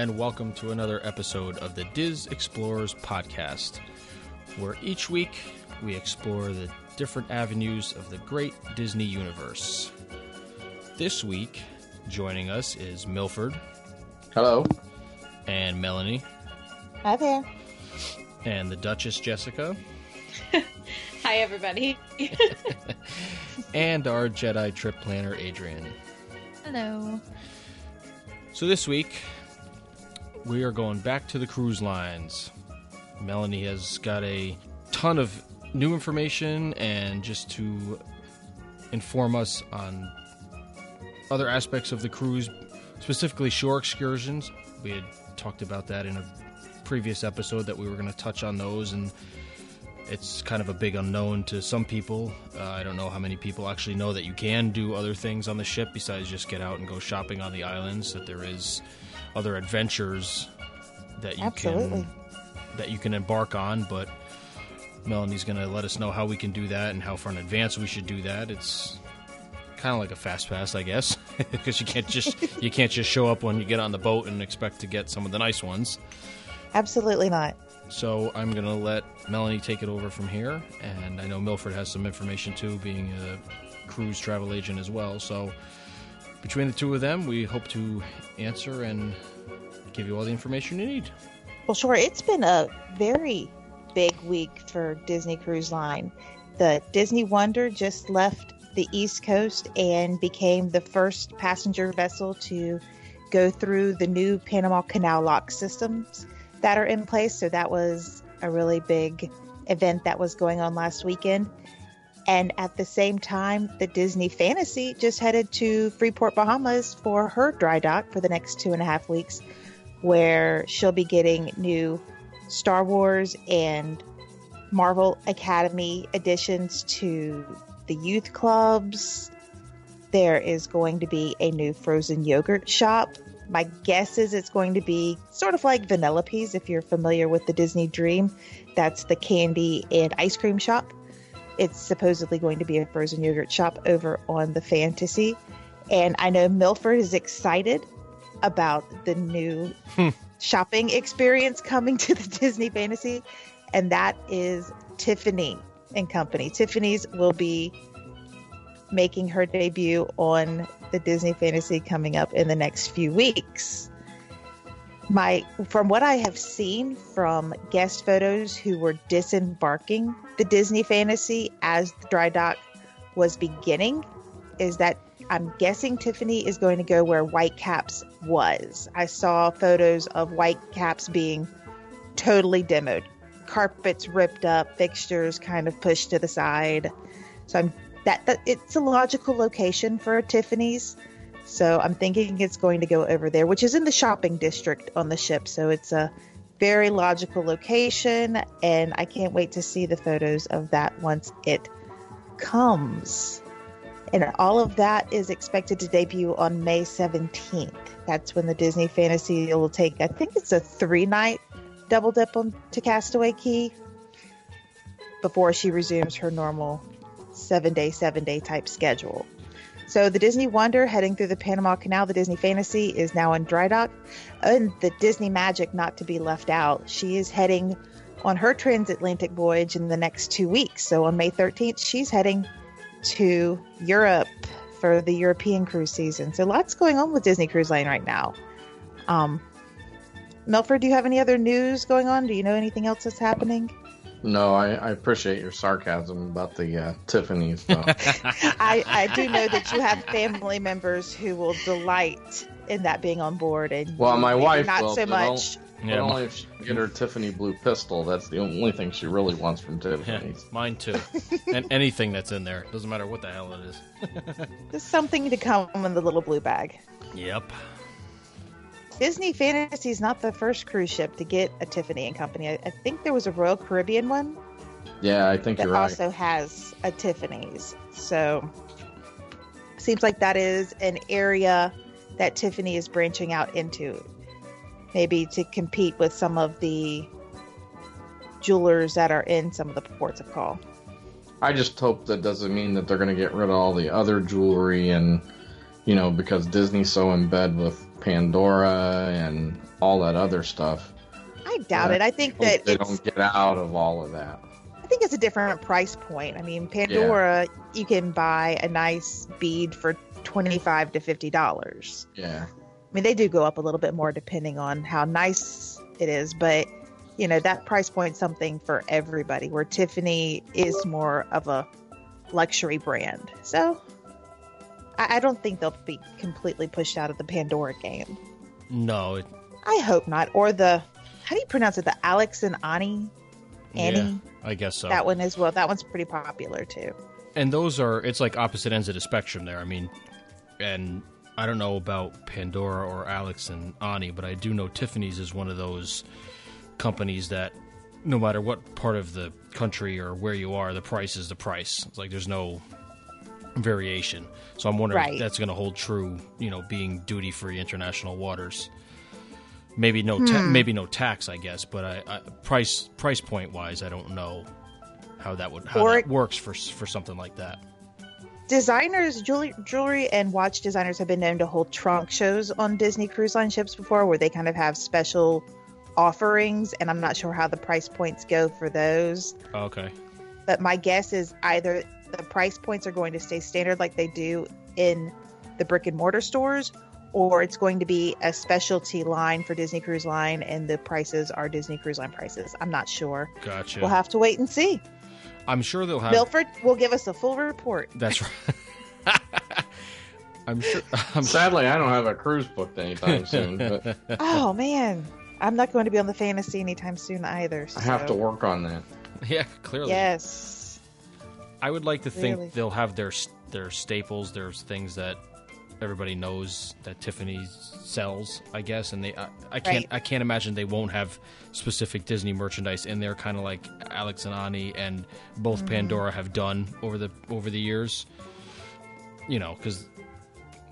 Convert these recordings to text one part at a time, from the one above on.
and welcome to another episode of the Diz Explorers podcast, where each week we explore the different avenues of the great Disney universe. This week, joining us is Milford. Hello. And Melanie. Hi there. And the Duchess Jessica. Hi, everybody. And our Jedi trip planner, Adrian. Hello. So this week, we are going back to the cruise lines. Melanie has got a ton of new information and just to inform us on other aspects of the cruise, specifically shore excursions. We had talked about that in a previous episode that we were going to touch on those, and it's kind of a big unknown to some people. I don't know how many people actually know that you can do other things on the ship besides just get out and go shopping on the islands, that there is other adventures that you can embark on, but Melanie's going to let us know how we can do that and how far in advance we should do that. It's kind of like a fast pass, I guess, because you can't just show up when you get on the boat and expect to get some of the nice ones. Absolutely not. So I'm going to let Melanie take it over from here, and I know Milford has some information too, being a cruise travel agent as well. So between the two of them, we hope to answer and give you all the information you need. Well, sure. It's been a very big week for Disney Cruise Line. The Disney Wonder just left the East Coast and became the first passenger vessel to go through the new Panama Canal lock systems that are in place. So that was a really big event that was going on last weekend. And at the same time, the Disney Fantasy just headed to Freeport, Bahamas for her dry dock for the next 2.5 weeks, where she'll be getting new Star Wars and Marvel Academy additions to the youth clubs. There is going to be a new frozen yogurt shop. My guess is it's going to be sort of like Vanellope's, if you're familiar with the Disney Dream. That's the candy and ice cream shop. It's supposedly going to be a frozen yogurt shop over on the Fantasy. And I know Milford is excited about the new shopping experience coming to the Disney Fantasy. And that is Tiffany and Company. Tiffany's will be making her debut on the Disney Fantasy coming up in the next few weeks. From what I have seen from guest photos who were disembarking the Disney Fantasy as the dry dock was beginning, is that I'm guessing Tiffany is going to go where Whitecaps was. I saw photos of Whitecaps being totally demoed. Carpets ripped up, fixtures kind of pushed to the side. So it's a logical location for a Tiffany's, so I'm thinking it's going to go over there, which is in the shopping district on the ship, so it's a very logical location, and I can't wait to see the photos of that once it comes. And all of that is expected to debut on May 17th. That's when the Disney Fantasy will take, I think it's a 3-night double dip to Castaway Cay before she resumes her normal 7-day type schedule. So the Disney Wonder heading through the Panama Canal, the Disney Fantasy is now in dry dock, and the Disney Magic, not to be left out, she is heading on her transatlantic voyage in the next 2 weeks. So on May 13th, she's heading to Europe for the European cruise season. So lots going on with Disney Cruise Line right now. Milford, do you have any other news going on? Do you know anything else that's happening? No, I appreciate your sarcasm about the Tiffany stuff. I do know that you have family members who will delight in that being on board. And well, my wife not will, so much. Yeah, but only if she can get her Tiffany Blue Pistol. That's the only thing she really wants from Tiffany's. Yeah, mine too. And anything that's in there. Doesn't matter what the hell it is. There's something to come in the little blue bag. Yep. Disney Fantasy is not the first cruise ship to get a Tiffany and Company. I think there was a Royal Caribbean one. Yeah, I think you're right. That also has a Tiffany's. So seems like that is an area that Tiffany is branching out into. Maybe to compete with some of the jewelers that are in some of the ports of call. I just hope that doesn't mean that they're going to get rid of all the other jewelry and, because Disney's so in bed with Pandora and all that other stuff. I doubt it. I think that they don't get out of all of that. I think it's a different price point. I mean, Pandora, you can buy a nice bead for $25 to $50. Yeah. I mean, they do go up a little bit more depending on how nice it is, but you know, that price point's something for everybody, where Tiffany is more of a luxury brand. So I don't think they'll be completely pushed out of the Pandora game. No. I hope not. Or the, how do you pronounce it? The Alex and Ani? Annie? Yeah, I guess so. That one as well. That one's pretty popular too. And those are, it's like opposite ends of the spectrum there. I mean, and I don't know about Pandora or Alex and Ani, but I do know Tiffany's is one of those companies that no matter what part of the country or where you are, the price is the price. It's like there's no variation. So I'm wondering if that's going to hold true, you know, being duty-free international waters. Maybe no tax, I guess, but I price point wise, I don't know how that would works for something like that. Designers, jewelry and watch designers have been known to hold trunk shows on Disney cruise line ships before, where they kind of have special offerings, and I'm not sure how the price points go for those. Okay. But my guess is either the price points are going to stay standard like they do in the brick and mortar stores, or it's going to be a specialty line for Disney Cruise Line, and the prices are Disney Cruise Line prices. I'm not sure. Gotcha. We'll have to wait and see. I'm sure they'll have... Milford will give us a full report. That's right. I'm sure. Sadly, I don't have a cruise booked anytime soon. But... Oh, man. I'm not going to be on the Fantasy anytime soon either. So... I have to work on that. Yeah, clearly. Yes. I would like to think they'll have their staples, their things that... everybody knows that Tiffany sells, I guess, and they I can't imagine they won't have specific Disney merchandise in there, kind of like Alex and Ani and both Pandora have done over the years, you know, because.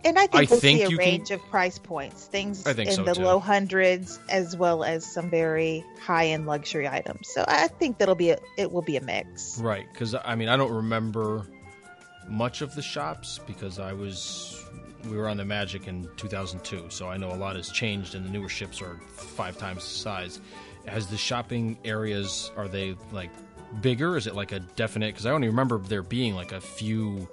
And I think we'll see a range of price points, things in the low hundreds as well as some very high-end luxury items. So I think that'll be it will be a mix, right? Because I mean, I don't remember much of the shops because we were on the Magic in 2002, so I know a lot has changed, and the newer ships are 5 times the size. Has the shopping areas, are they, like, bigger? Is it, like, a definite... Because I only remember there being, like, a few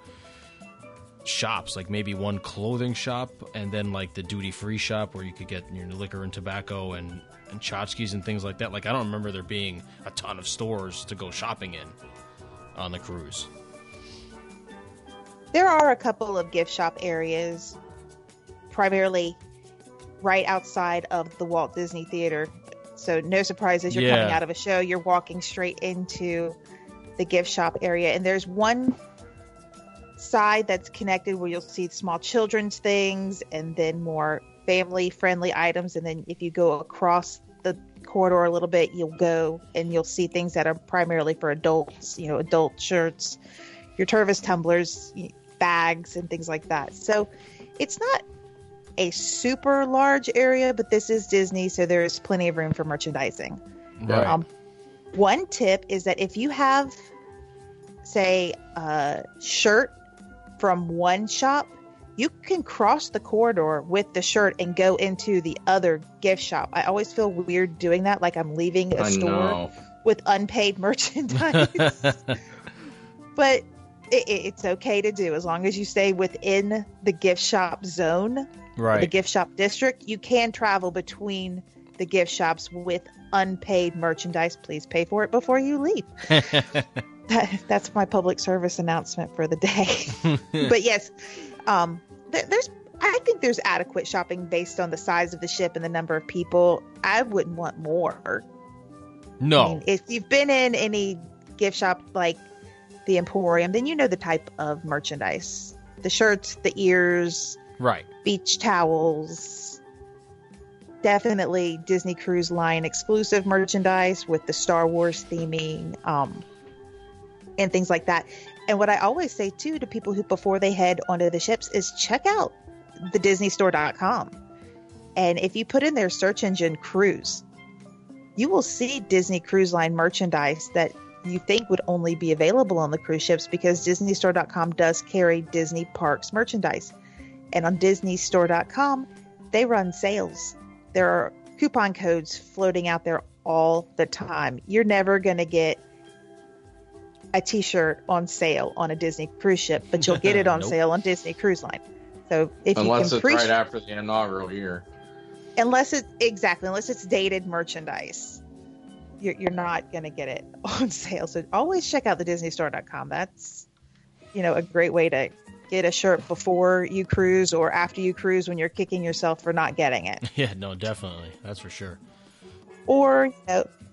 shops, like, maybe one clothing shop, and then, like, the duty-free shop where you could get your liquor and tobacco and tchotchkes and things like that. Like, I don't remember there being a ton of stores to go shopping in on the cruise. There are a couple of gift shop areas, primarily right outside of the Walt Disney Theater. So no surprises, you're coming out of a show, you're walking straight into the gift shop area. And there's one side that's connected where you'll see small children's things and then more family-friendly items. And then if you go across the corridor a little bit, you'll go and you'll see things that are primarily for adults, you know, adult shirts, your Tervis tumblers, bags, and things like that. So it's not a super large area, but this is Disney, so there's plenty of room for merchandising. Right. One tip is that if you have, say, a shirt from one shop, you can cross the corridor with the shirt and go into the other gift shop. I always feel weird doing that, like I'm leaving a store with unpaid merchandise. But it's okay to do as long as you stay within the gift shop zone, right? The gift shop district. You can travel between the gift shops with unpaid merchandise. Please pay for it before you leave. That's my public service announcement for the day. But yes, I think there's adequate shopping based on the size of the ship and the number of people. I wouldn't want more. No. I mean, if you've been in any gift shop like the Emporium, then you know the type of merchandise. The shirts, the ears, right? Beach towels. Definitely Disney Cruise Line exclusive merchandise with the Star Wars theming and things like that. And what I always say, too, to people who before they head onto the ships is check out the DisneyStore.com. And if you put in their search engine cruise, you will see Disney Cruise Line merchandise that you think would only be available on the cruise ships, because DisneyStore.com does carry Disney Parks merchandise. And on DisneyStore.com, they run sales. There are coupon codes floating out there all the time. You're never going to get a t-shirt on sale on a Disney cruise ship, but you'll get it on sale on Disney Cruise Line. So if unless you can it's right after the inaugural year, unless it's dated merchandise, you're not going to get it on sale. So always check out the DisneyStore.com. That's, a great way to get a shirt before you cruise or after you cruise when you're kicking yourself for not getting it. Yeah, no, definitely. That's for sure. Or,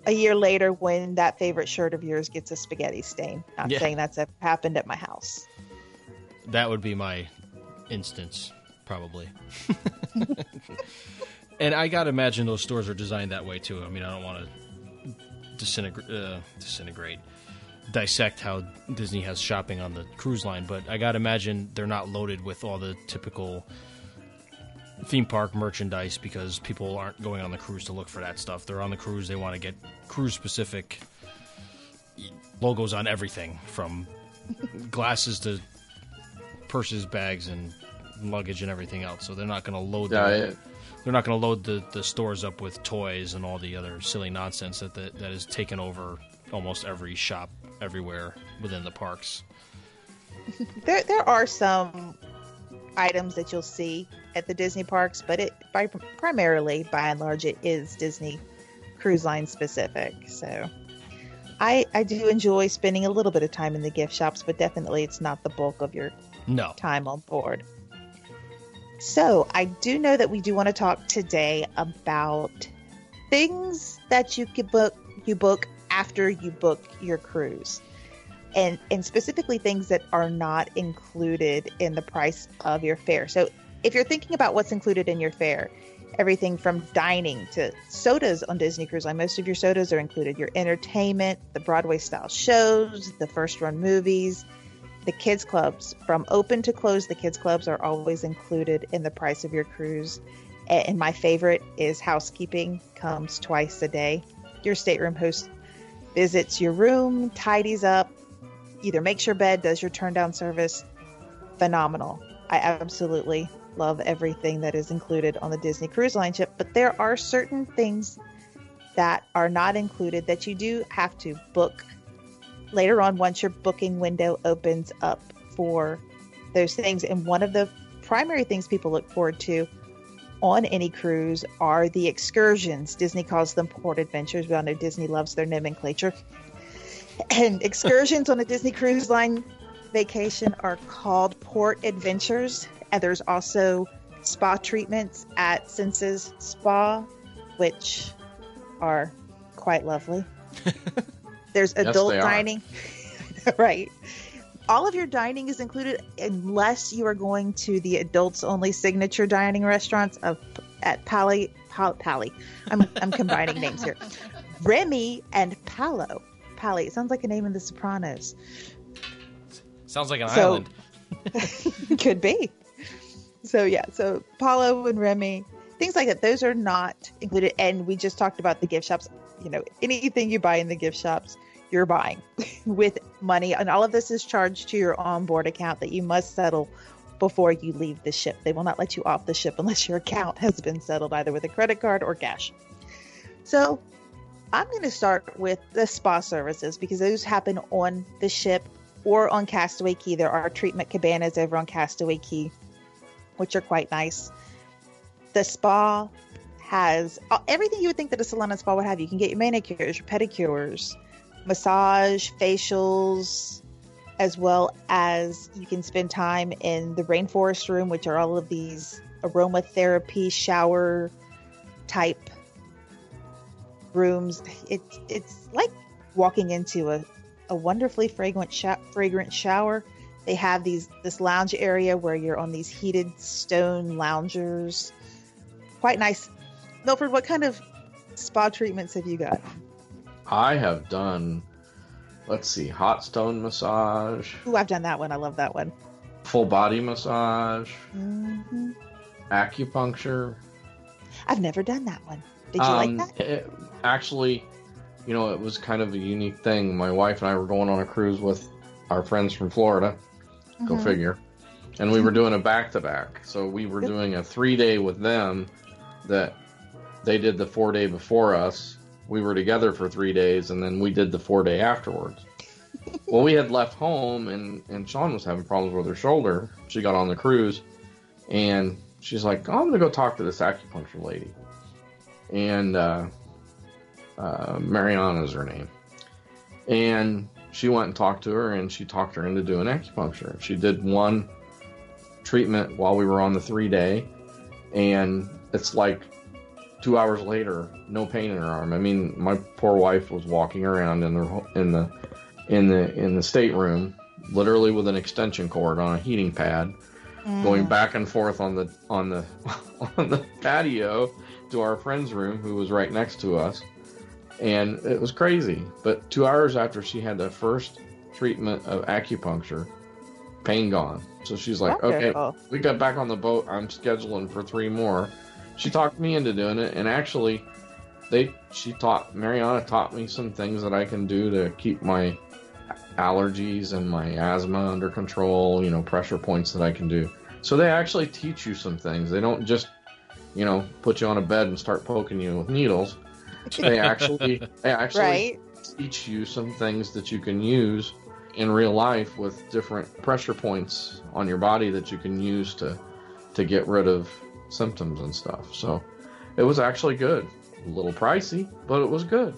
a year later when that favorite shirt of yours gets a spaghetti stain. Not saying that's ever happened at my house. That would be my instance, probably. And I got to imagine those stores are designed that way, too. I mean, I don't want to dissect how Disney has shopping on the cruise line, but I got to imagine they're not loaded with all the typical theme park merchandise because people aren't going on the cruise to look for that stuff. They're on the cruise. They want to get cruise-specific logos on everything, from glasses to purses, bags, and luggage and everything else. So they're not going to load the stores up with toys and all the other silly nonsense that is taken over almost every shop everywhere within the parks. There are some items that you'll see at the Disney parks, but primarily, by and large, it is Disney Cruise Line specific. So I do enjoy spending a little bit of time in the gift shops, but definitely it's not the bulk of your time on board. So I do know that we do want to talk today about things that you could book after you book your cruise, and specifically things that are not included in the price of your fare. So if you're thinking about what's included in your fare, everything from dining to sodas on Disney Cruise Line, most of your sodas are included. Your entertainment, the Broadway style shows, the first run movies, the kids clubs, from open to close, the kids clubs are always included in the price of your cruise. And my favorite is housekeeping, comes twice a day. Your stateroom host visits your room, tidies up, either makes your bed, does your turn down service. Phenomenal. I absolutely love everything that is included on the Disney Cruise Line ship, but there are certain things that are not included that you do have to book later on once your booking window opens up for those things. And one of the primary things people look forward to on any cruise are the excursions. Disney calls them port adventures, but I know Disney loves their nomenclature. And excursions on a Disney Cruise Line vacation are called port adventures. And there's also spa treatments at Senses Spa, which are quite lovely. There's adult dining. Right. All of your dining is included unless you are going to the adults-only signature dining restaurants at Palo. I'm combining names here. Remy and Palo. Pally. It sounds like a name in The Sopranos. Sounds like an island. Could be. So Palo and Remy, things like that, those are not included. And we just talked about the gift shops. Anything you buy in the gift shops, you're buying with money. And all of this is charged to your onboard account that you must settle before you leave the ship. They will not let you off the ship unless your account has been settled either with a credit card or cash. So I'm going to start with the spa services because those happen on the ship or on Castaway Cay. There are treatment cabanas over on Castaway Cay, which are quite nice. The spa has everything you would think that a salon and spa would have. You can get your manicures, your pedicures, massage, facials, as well as you can spend time in the rainforest room, which are all of these aromatherapy shower type rooms. It's like walking into a wonderfully fragrant shower. They have this lounge area where you're on these heated stone loungers. Quite nice. Milford, what kind of spa treatments have you got? I have done, hot stone massage. Ooh, I've done that one. I love that one. Full body massage. Mm-hmm. Acupuncture. I've never done that one. Did you like that? It was kind of a unique thing. My wife and I were going on a cruise with our friends from Florida. Mm-hmm. Go figure. And we were doing a back-to-back. So we were doing a 3-day with them that they did the 4-day before us. We were together for 3 days, and then we did the 4-day afterwards. Well, we had left home, and Sean was having problems with her shoulder. She got on the cruise, and she's like, oh, I'm going to go talk to this acupuncture lady. And Mariana is her name. And she went and talked to her, and she talked her into doing acupuncture. She did one treatment while we were on the 3-day, and it's like 2 hours later, no pain in her arm. I mean, my poor wife was walking around in the stateroom, literally with an extension cord on a heating pad, going back and forth on the patio to our friend's room, who was right next to us. And it was crazy. But 2 hours after she had the first treatment of acupuncture, pain gone. So she's like, wonderful. Okay, we got back on the boat. I'm scheduling for 3 more. She talked me into doing it. And actually, Mariana taught me some things that I can do to keep my allergies and my asthma under control, pressure points that I can do. So they actually teach you some things. They don't just, put you on a bed and start poking you with needles. They actually right. teach you some things that you can use in real life with different pressure points on your body that you can use to get rid of symptoms and stuff. So it was actually good. A little pricey, but it was good.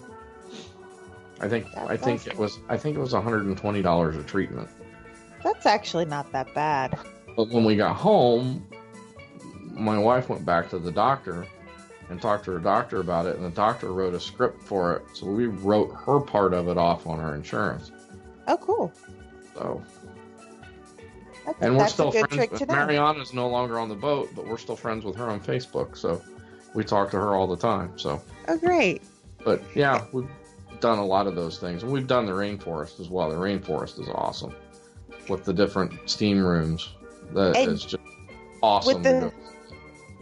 I think it was $120 a treatment. That's actually not that bad. But when we got home, my wife went back to the doctor and talked to her doctor about it, and the doctor wrote a script for it, so we wrote her part of it off on her insurance. Oh, cool. So, and we're still friends with Mariana's no longer on the boat, but we're still friends with her on Facebook, so we talk to her all the time. So. Oh, great. But, yeah, we've done a lot of those things, and we've done the rainforest as well. The rainforest is awesome, with the different steam rooms. That is just awesome.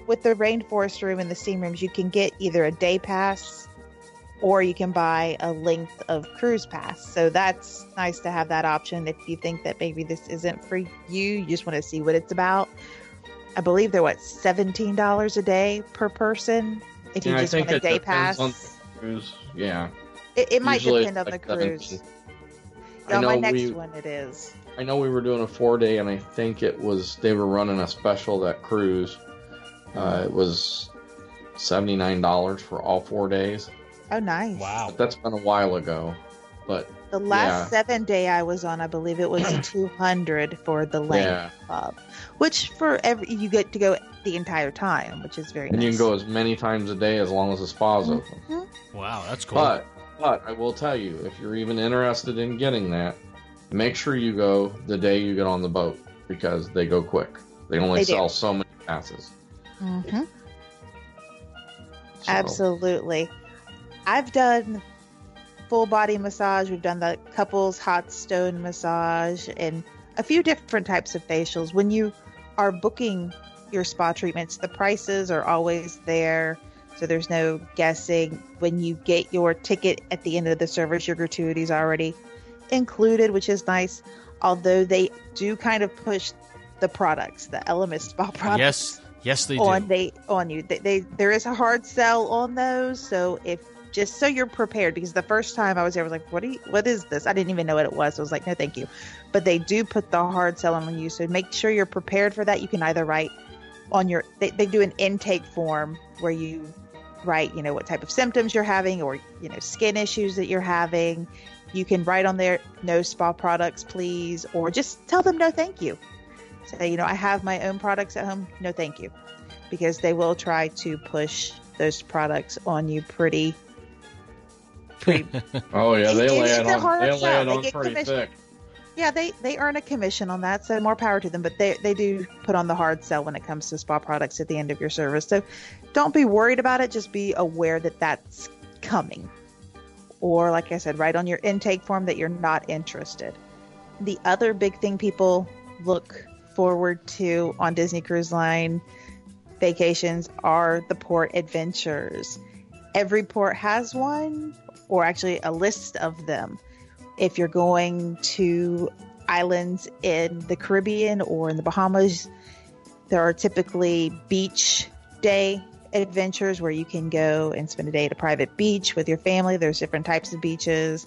With the rainforest room and the steam rooms, you can get either a day pass or you can buy a length of cruise pass. So that's nice to have that option if you think that maybe this isn't for you. You just want to see what it's about. I believe they're, $17 a day per person if you just want a day pass. On the cruise. Yeah. It might depend on the cruise. Yeah, my next one it is. I know we were doing a 4-day, and I think they were running a special that cruise. It was $79 for all 4 days. Oh, nice. Wow. But that's been a while ago. But the last 7-day I was on, I believe it was $200 for the length club, which you get to go the entire time, which is very nice. And you can go as many times a day as long as the spa's open. Wow, that's cool. But I will tell you, if you're even interested in getting that, make sure you go the day you get on the boat, because they go quick. They only sell so many passes. Mm-hmm. So. Absolutely. I've done full body massage. We've done the couples hot stone massage and a few different types of facials. When you are booking your spa treatments, the prices are always there, so there's no guessing. When you get your ticket at the end of the service, your gratuity's already included, which is nice. Although they do kind of push the products, the Elemist spa products. Yes, they do. There is a hard sell on those, so so you're prepared, because the first time I was there, I was like, what is this? I didn't even know what it was. So I was like, no, thank you. But they do put the hard sell on you, so make sure you're prepared for that. You can either write on your they do an intake form where you write, what type of symptoms you're having or, skin issues that you're having. You can write on there, no spa products, please, or just tell them no, thank you. Say, I have my own products at home. No, thank you. Because they will try to push those products on you pretty. Oh, yeah. They lay it on pretty thick. Yeah, they earn a commission on that, so more power to them. But they do put on the hard sell when it comes to spa products at the end of your service. So don't be worried about it. Just be aware that that's coming. Or, like I said, write on your intake form that you're not interested. The other big thing people look forward to on Disney Cruise Line vacations are the port adventures. Every port has one, or actually a list of them. If you're going to islands in the Caribbean or in the Bahamas, there are typically beach day adventures where you can go and spend a day at a private beach with your family. There's different types of beaches.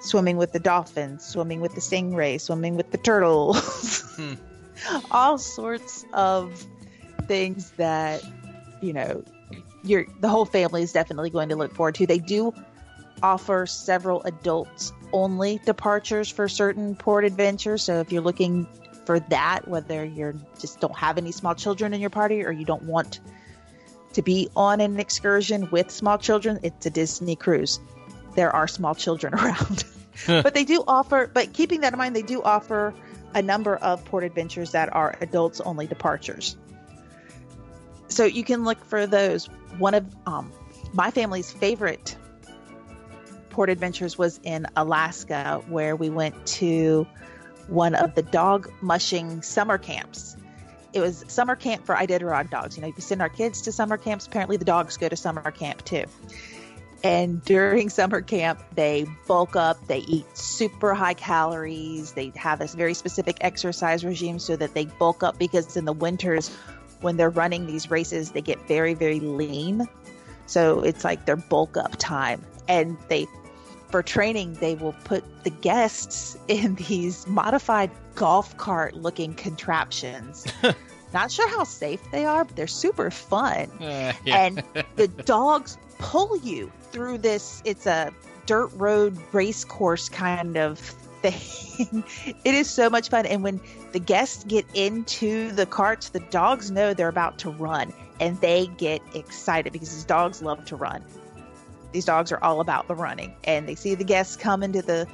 Swimming with the dolphins, swimming with the stingray, swimming with the turtles. All sorts of things that, you know, the whole family is definitely going to look forward to. They do offer several adults-only departures for certain port adventures. So if you're looking for that, whether you just don't have any small children in your party or you don't want to be on an excursion with small children, it's a Disney cruise. There are small children around. But they do offer, but keeping that in mind, they do offer a number of port adventures that are adults-only departures. So you can look for those. One of my family's favorite port adventures was in Alaska, where we went to one of the dog mushing summer camps. It was summer camp for Iditarod dogs. You know, if you send our kids to summer camps, apparently the dogs go to summer camp too. And during summer camp, they bulk up, they eat super high calories, they have this very specific exercise regime so that they bulk up, because in the winters when they're running these races, they get very, very lean. So it's like their bulk up time. And they, for training, they will put the guests in these modified golf cart looking contraptions. Not sure how safe they are, but they're super fun. Yeah. And the dogs pull you through this. It's a dirt road race course kind of thing. It is so much fun. And when the guests get into the carts, the dogs know they're about to run, and they get excited because these dogs love to run. These dogs are all about the running, and they see the guests come into the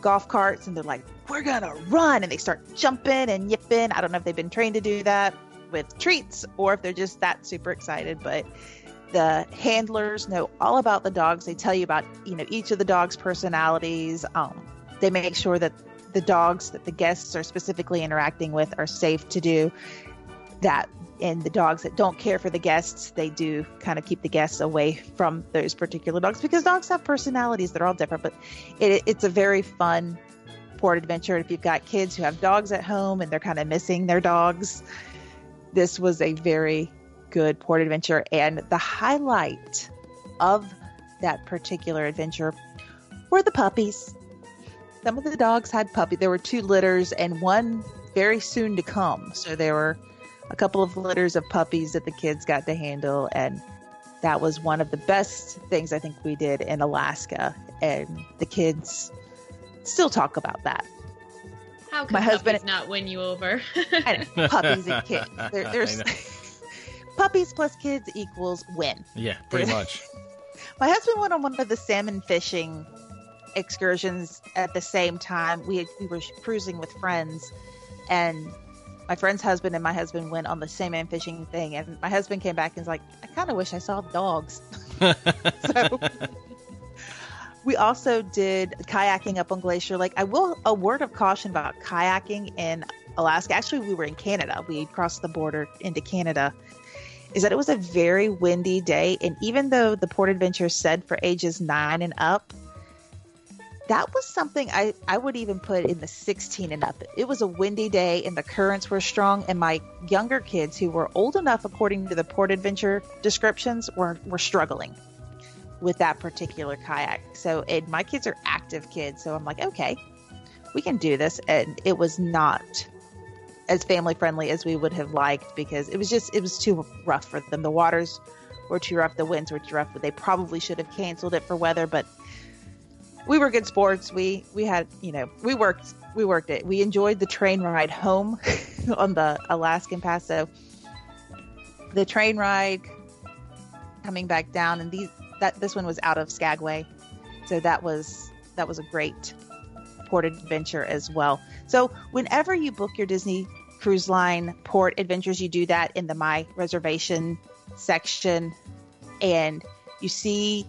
golf carts and they're like, we're gonna run, and they start jumping and yipping. I don't know if they've been trained to do that with treats or if they're just that super excited, but the handlers know all about the dogs. They tell you about, you know, each of the dogs' personalities. They make sure that the dogs that the guests are specifically interacting with are safe to do that. And the dogs that don't care for the guests, they do kind of keep the guests away from those particular dogs, because dogs have personalities. They're all different, but it's a very fun port adventure. If you've got kids who have dogs at home and they're kind of missing their dogs, this was a very good port adventure. And the highlight of that particular adventure were the puppies. Some of the dogs had puppies. There were two litters and one very soon to come. So there were a couple of litters of puppies that the kids got to handle. And that was one of the best things I think we did in Alaska. And the kids still talk about that. How come my husband not win you over? Puppies and kids. There's puppies plus kids equals win. Yeah, pretty much. My husband went on one of the salmon fishing excursions at the same time. We were cruising with friends, and my friend's husband and my husband went on the salmon fishing thing, and my husband came back and was like, I kind of wish I saw dogs. So we also did kayaking up on Glacier Lake. A word of caution about kayaking in Alaska. Actually, we were in Canada. We crossed the border into Canada. Is that it was a very windy day, and even though the port adventure said for ages 9 and up, that was something I would even put in the 16 and up. It was a windy day and the currents were strong, and my younger kids, who were old enough according to the port adventure descriptions, were struggling with that particular kayak. So, and my kids are active kids, so I'm like, okay, we can do this. And it was not as family friendly as we would have liked, because it was too rough for them. The waters were too rough. The winds were too rough. They probably should have canceled it for weather, but we were good sports. We had, you know, we worked it. We enjoyed the train ride home on the Alaskan Pass. So the train ride coming back down, and this one was out of Skagway. So that was a great port adventure as well. So whenever you book your Disney Cruise Line port adventures, you do that in the My Reservation section, and you see,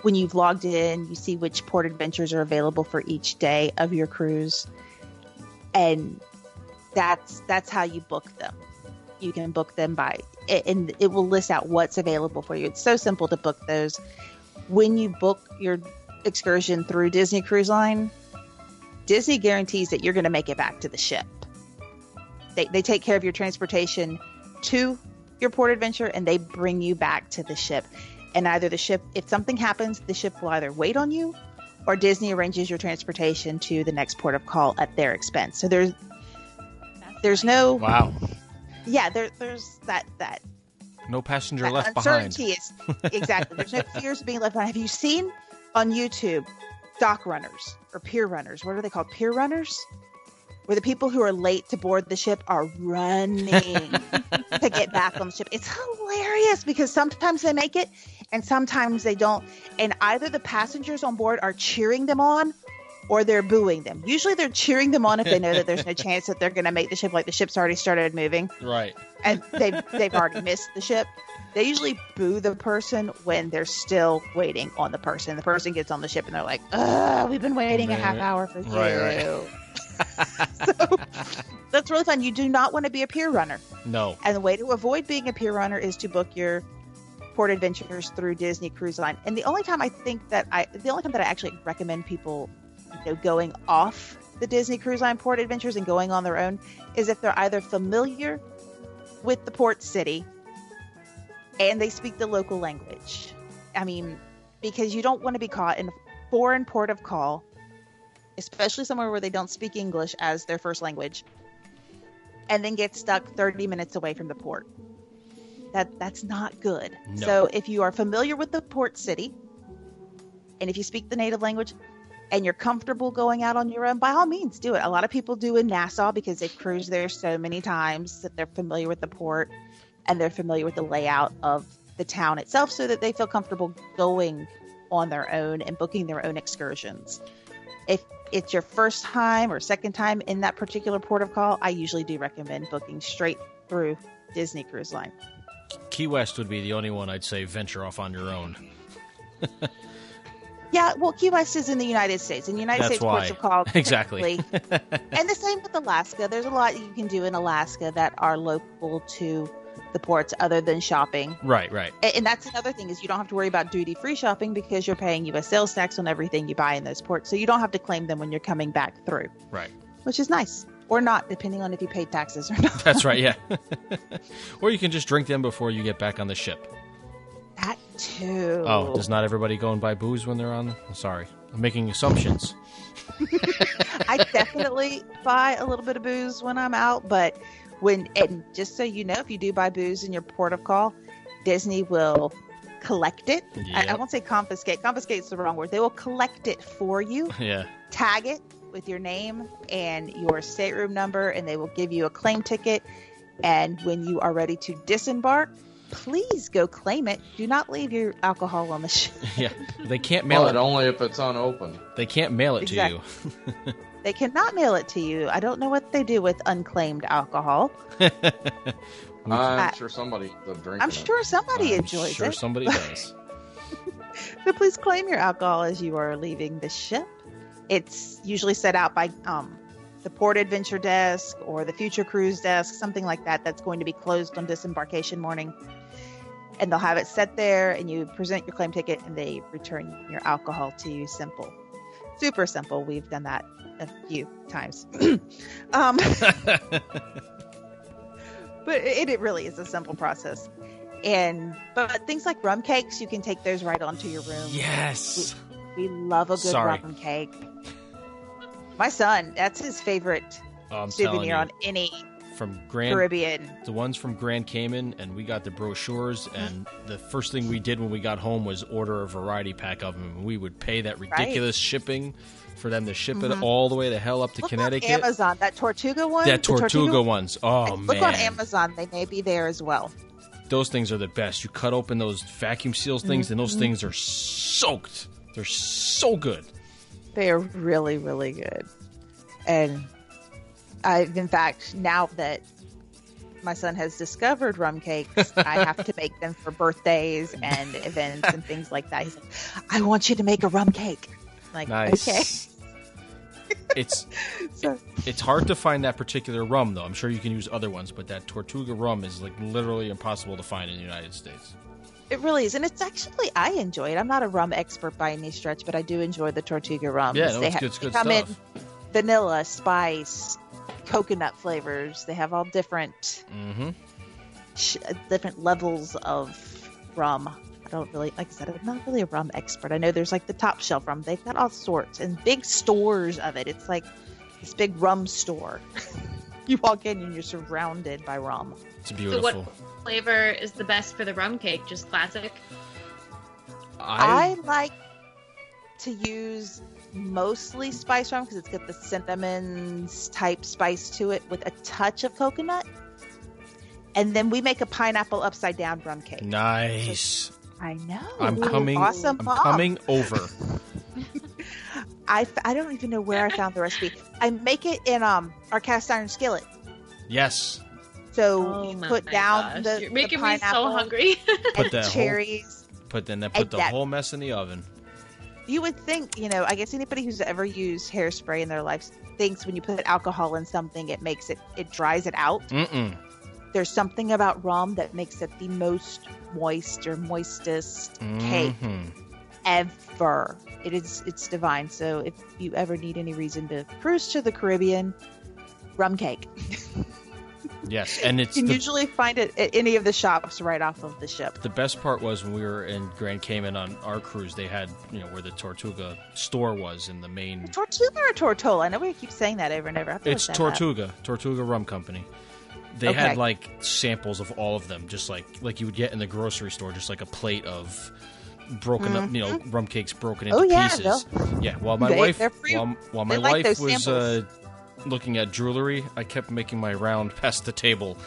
when you've logged in, you see which port adventures are available for each day of your cruise, and that's how you book them. You can book them by, and it will list out what's available for you. It's so simple to book those. When you book your excursion through Disney Cruise Line, Disney guarantees that you're going to make it back to the ship. They take care of your transportation to your port adventure and they bring you back to the ship. And either the ship, if something happens, the ship will either wait on you or Disney arranges your transportation to the next port of call at their expense. So there's no... Wow. Yeah, there's that. No passenger left behind. Exactly. There's no fears of being left behind. Have you seen on YouTube dock runners or pier runners? What are they called? Pier runners? Where the people who are late to board the ship are running to get back on the ship. It's hilarious because sometimes they make it and sometimes they don't. And either the passengers on board are cheering them on or they're booing them. Usually they're cheering them on if they know that there's no chance that they're going to make the ship, like the ship's already started moving. Right. And they've already missed the ship. They usually boo the person when they're still waiting on the person. The person gets on the ship and they're like, ugh, we've been waiting a half hour for you. Right. So that's really fun. You do not want to be a pier runner. No. And the way to avoid being a pier runner is to book your port adventures through Disney Cruise Line. And the only time I actually recommend people going off the Disney Cruise Line port adventures and going on their own is if they're either familiar with the port city and they speak the local language. I mean, because you don't want to be caught in a foreign port of call, especially somewhere where they don't speak English as their first language, and then get stuck 30 minutes away from the port. That's not good. No. So if you are familiar with the port city and if you speak the native language, and you're comfortable going out on your own, by all means, do it. A lot of people do in Nassau because they've cruised there so many times that they're familiar with the port and they're familiar with the layout of the town itself so that they feel comfortable going on their own and booking their own excursions. If it's your first time or second time in that particular port of call, I usually do recommend booking straight through Disney Cruise Line. Key West would be the only one I'd say venture off on your own. Yeah, well, Key West is in the United States. In the United States, ports of call. Exactly. And the same with Alaska. There's a lot you can do in Alaska that are local to the ports other than shopping. Right. And that's another thing is you don't have to worry about duty-free shopping because you're paying U.S. sales tax on everything you buy in those ports. So you don't have to claim them when you're coming back through. Right. Which is nice. Or not, depending on if you paid taxes or not. That's right, yeah. Or you can just drink them before you get back on the ship. That too. Oh, does not everybody go and buy booze when they're on? I'm sorry. I'm making assumptions. I definitely buy a little bit of booze when I'm out, but and just so you know, if you do buy booze in your port of call, Disney will collect it. Yep. I won't say confiscate. Confiscate's the wrong word. They will collect it for you. Yeah. Tag it with your name and your stateroom number, and they will give you a claim ticket. And when you are ready to disembark, please go claim it. Do not leave your alcohol on the ship. Yeah, they can't mail it. Only if it's unopened. They can't mail it to you. They cannot mail it to you. I don't know what they do with unclaimed alcohol. I'm sure somebody will drink it. I'm sure somebody enjoys it. I'm sure somebody does. So please claim your alcohol as you are leaving the ship. It's usually set out by the Port Adventure Desk or the Future Cruise Desk, something like that, that's going to be closed on disembarkation morning. And they'll have it set there, and you present your claim ticket, and they return your alcohol to you. Simple. Super simple. We've done that a few times. But it really is a simple process. But things like rum cakes, you can take those right onto your room. Yes. We love a good rum cake. My son, that's his favorite souvenir on any Caribbean. The ones from Grand Cayman, and we got the brochures, and the first thing we did when we got home was order a variety pack of them. We would pay that ridiculous shipping for them to ship it all the way the hell up to Connecticut. Look on Amazon, that Tortuga one? That Tortuga ones. Oh, man. Look on Amazon. They may be there as well. Those things are the best. You cut open those vacuum seals things, and those things are soaked. They're so good. They are really, really good. And in fact, now that my son has discovered rum cakes, I have to make them for birthdays and events and things like that. He's like, I want you to make a rum cake. I'm like, nice. Okay. It's hard to find that particular rum, though. I'm sure you can use other ones, but that Tortuga rum is like literally impossible to find in the United States. It really is, and it's actually, I enjoy it. I'm not a rum expert by any stretch, but I do enjoy the Tortuga rum. Yeah, it's good stuff. They come in vanilla, spice, coconut flavors. They have all different different levels of rum. I don't really, like I said, I'm not really a rum expert. I know there's like the top shelf rum. They've got all sorts and big stores of it. It's like this big rum store. You walk in and you're surrounded by rum. It's beautiful. So what flavor is the best for the rum cake? Just classic? I like to use mostly spice rum because it's got the cinnamon type spice to it with a touch of coconut. And then we make a pineapple upside down rum cake. Nice. So, I know. I'm coming. Awesome. I'm coming over. I don't even know where I found the recipe. I make it in our cast iron skillet. Yes. So you put down the You're making me so hungry. Put the cherries. Put the whole mess in the oven. You would think, I guess anybody who's ever used hairspray in their life thinks when you put alcohol in something, it makes it dries it out. Mm-mm. There's something about rum that makes it the most moist or moistest cake ever. It's divine. So if you ever need any reason to cruise to the Caribbean, rum cake. Yes, and you can usually find it at any of the shops right off of the ship. The best part was when we were in Grand Cayman on our cruise, they had, where the Tortuga store was in the main... Tortuga or Tortola? I know we keep saying that over and over. It's Tortuga. Tortuga Rum Company. They had, samples of all of them, just like you would get in the grocery store, just like a plate of broken up, rum cakes broken into pieces. Yeah, while my wife was... looking at jewelry, I kept making my round past the table.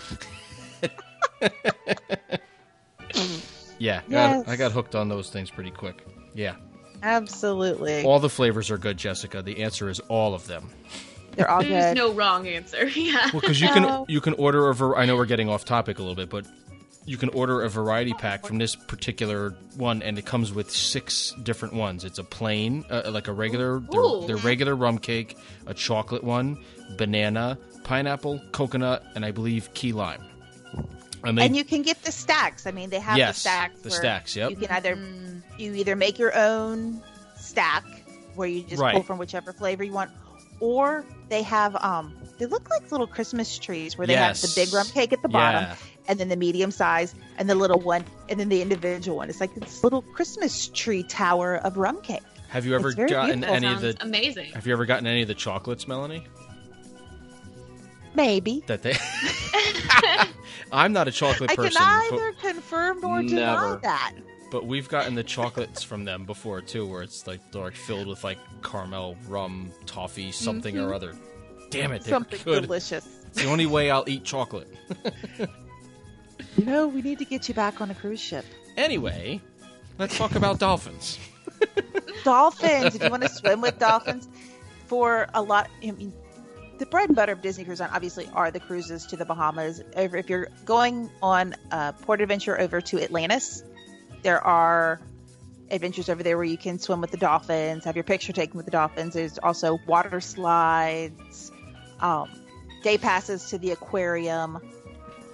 Yeah, yes. I got hooked on those things pretty quick. Yeah. Absolutely. All the flavors are good, Jessica. The answer is all of them. They're all good. There's no wrong answer. Yeah. Well, because you can order I know we're getting off topic a little bit, but you can order a variety pack from this particular one, and it comes with 6 different ones. It's a plain, like a regular, their regular rum cake, a chocolate one, banana, pineapple, coconut, and I believe key lime. And you can get the stacks. I mean, they have the stacks. The stacks. Yep. You can either make your own stack where you just pull from whichever flavor you want, or they have they look like little Christmas trees where they have the big rum cake at the bottom. Yeah. And then the medium size, and the little one, and then the individual one. It's like this little Christmas tree tower of rum cake. Have you ever gotten any of the? Amazing. Have you ever gotten any of the chocolates, Melanie? Maybe. I'm not a chocolate person. I can either confirm or deny that. But we've gotten the chocolates from them before too, where it's like they're filled with like caramel, rum, toffee, something or other. Damn it, something delicious. It's the only way I'll eat chocolate. We need to get you back on a cruise ship. Anyway, let's talk about dolphins. Dolphins. If you want to swim with dolphins for a lot, the bread and butter of Disney Cruise Line obviously are the cruises to the Bahamas. If you're going on a port adventure over to Atlantis, there are adventures over there where you can swim with the dolphins, have your picture taken with the dolphins. There's also water slides, day passes to the aquarium.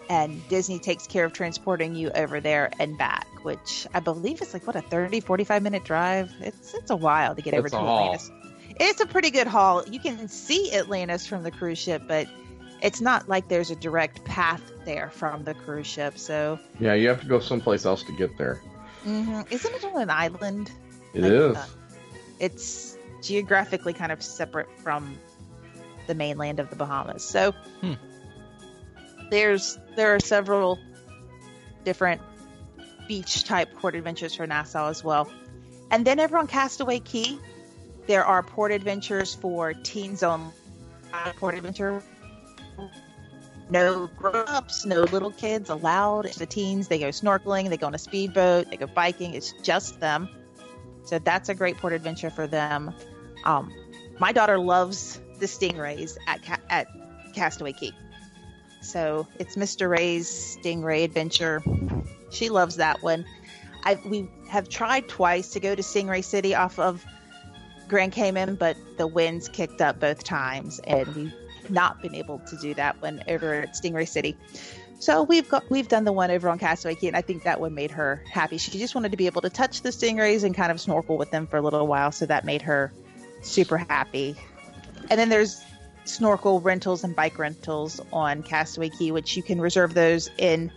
And Disney takes care of transporting you over there and back, which I believe is like, a 30, 45-minute drive? It's a while to get over to Atlantis. It's a pretty good haul. You can see Atlantis from the cruise ship, but it's not like there's a direct path there from the cruise ship. So yeah, you have to go someplace else to get there. Mm-hmm. Isn't it on an island? It is. It's geographically kind of separate from the mainland of the Bahamas. So... There are several different beach-type port adventures for Nassau as well. And then over on Castaway Cay, there are port adventures for teens only. Port adventure, no grown-ups, no little kids allowed. It's the teens. They go snorkeling. They go on a speedboat. They go biking. It's just them. So that's a great port adventure for them. My daughter loves the stingrays at Castaway Cay. So it's Mr. Ray's Stingray Adventure. She loves that one. We have tried twice to go to Stingray City off of Grand Cayman, but the winds kicked up both times, and we've not been able to do that one over at Stingray City. So we've done the one over on Castaway Cay, and I think that one made her happy. She just wanted to be able to touch the stingrays and kind of snorkel with them for a little while, so that made her super happy. And then there's snorkel rentals and bike rentals on Castaway Cay, which you can reserve those in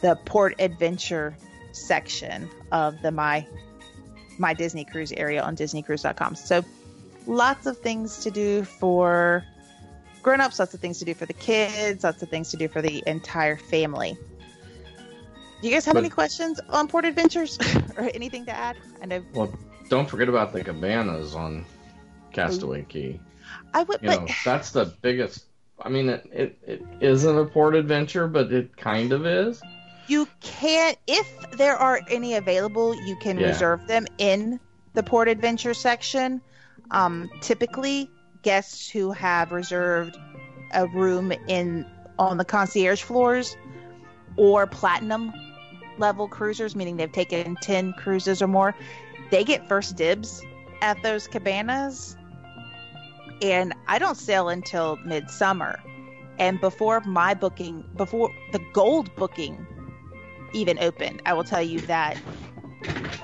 the Port Adventure section of the My Disney Cruise area on DisneyCruise.com. So lots of things to do for grown-ups, lots of things to do for the kids, lots of things to do for the entire family. Do you guys have any questions on Port Adventures or anything to add? I know. Well, don't forget about the cabanas on Castaway Cay. That's the biggest. I mean, it isn't a Port Adventure, but it kind of is. You can, if there are any available, you can reserve them in the Port Adventure section. Typically, guests who have reserved a room on the concierge floors or platinum level cruisers, meaning they've taken 10 cruises or more, they get first dibs at those cabanas. And I don't sail until midsummer. And before the gold booking even opened, I will tell you that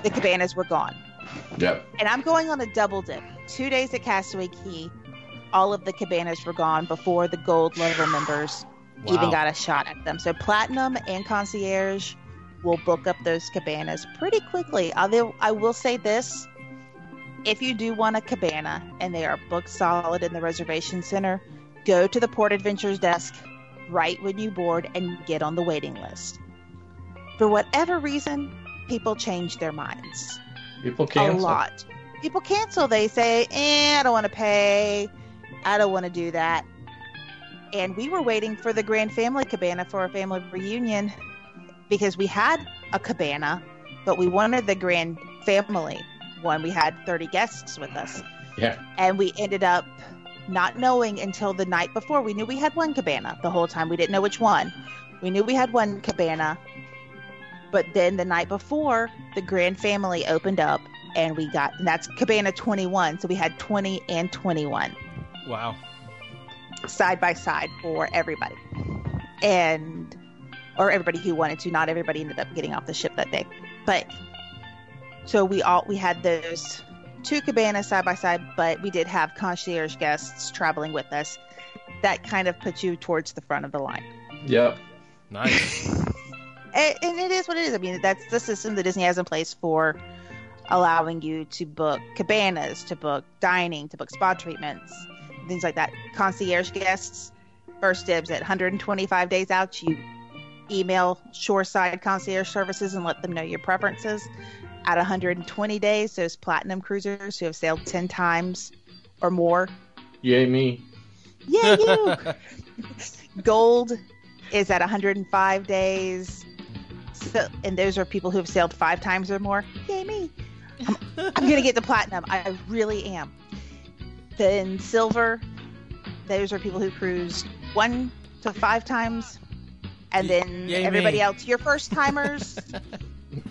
the cabanas were gone. Yep. And I'm going on a double dip. 2 days at Castaway Cay, all of the cabanas were gone before the gold level members even got a shot at them. So platinum and concierge will book up those cabanas pretty quickly. Although I will say this, if you do want a cabana and they are booked solid in the reservation center, go to the Port Adventures desk right when you board and get on the waiting list. For whatever reason, people change their minds. People cancel. A lot. People cancel. They say, I don't want to pay. I don't want to do that. And we were waiting for the Grand Family Cabana for our family reunion because we had a cabana, but we wanted the Grand Family one. We had 30 guests with us. Yeah. And we ended up not knowing until the night before. We knew we had one cabana the whole time. We didn't know which one. We knew we had one cabana. But then the night before, the Grand Family opened up, and that's Cabana 21. So we had 20 and 21. Wow. Side by side for everybody. Or everybody who wanted to. Not everybody ended up getting off the ship that day. But so we had those two cabanas side by side, but we did have concierge guests traveling with us. That kind of puts you towards the front of the line. Yep. Nice. And it is what it is. I mean, that's the system that Disney has in place for allowing you to book cabanas, to book dining, to book spa treatments, things like that. Concierge guests, first dibs at 125 days out. You email Shoreside Concierge Services and let them know your preferences. At 120 days, those platinum cruisers who have sailed 10 times or more. Yay, me. Yay, you. Gold is at 105 days. So, and those are people who have sailed 5 times or more. Yay, me. I'm going to get the platinum. I really am. Then silver, those are people who cruised 1 to 5 times. And then yay, everybody else, your first timers.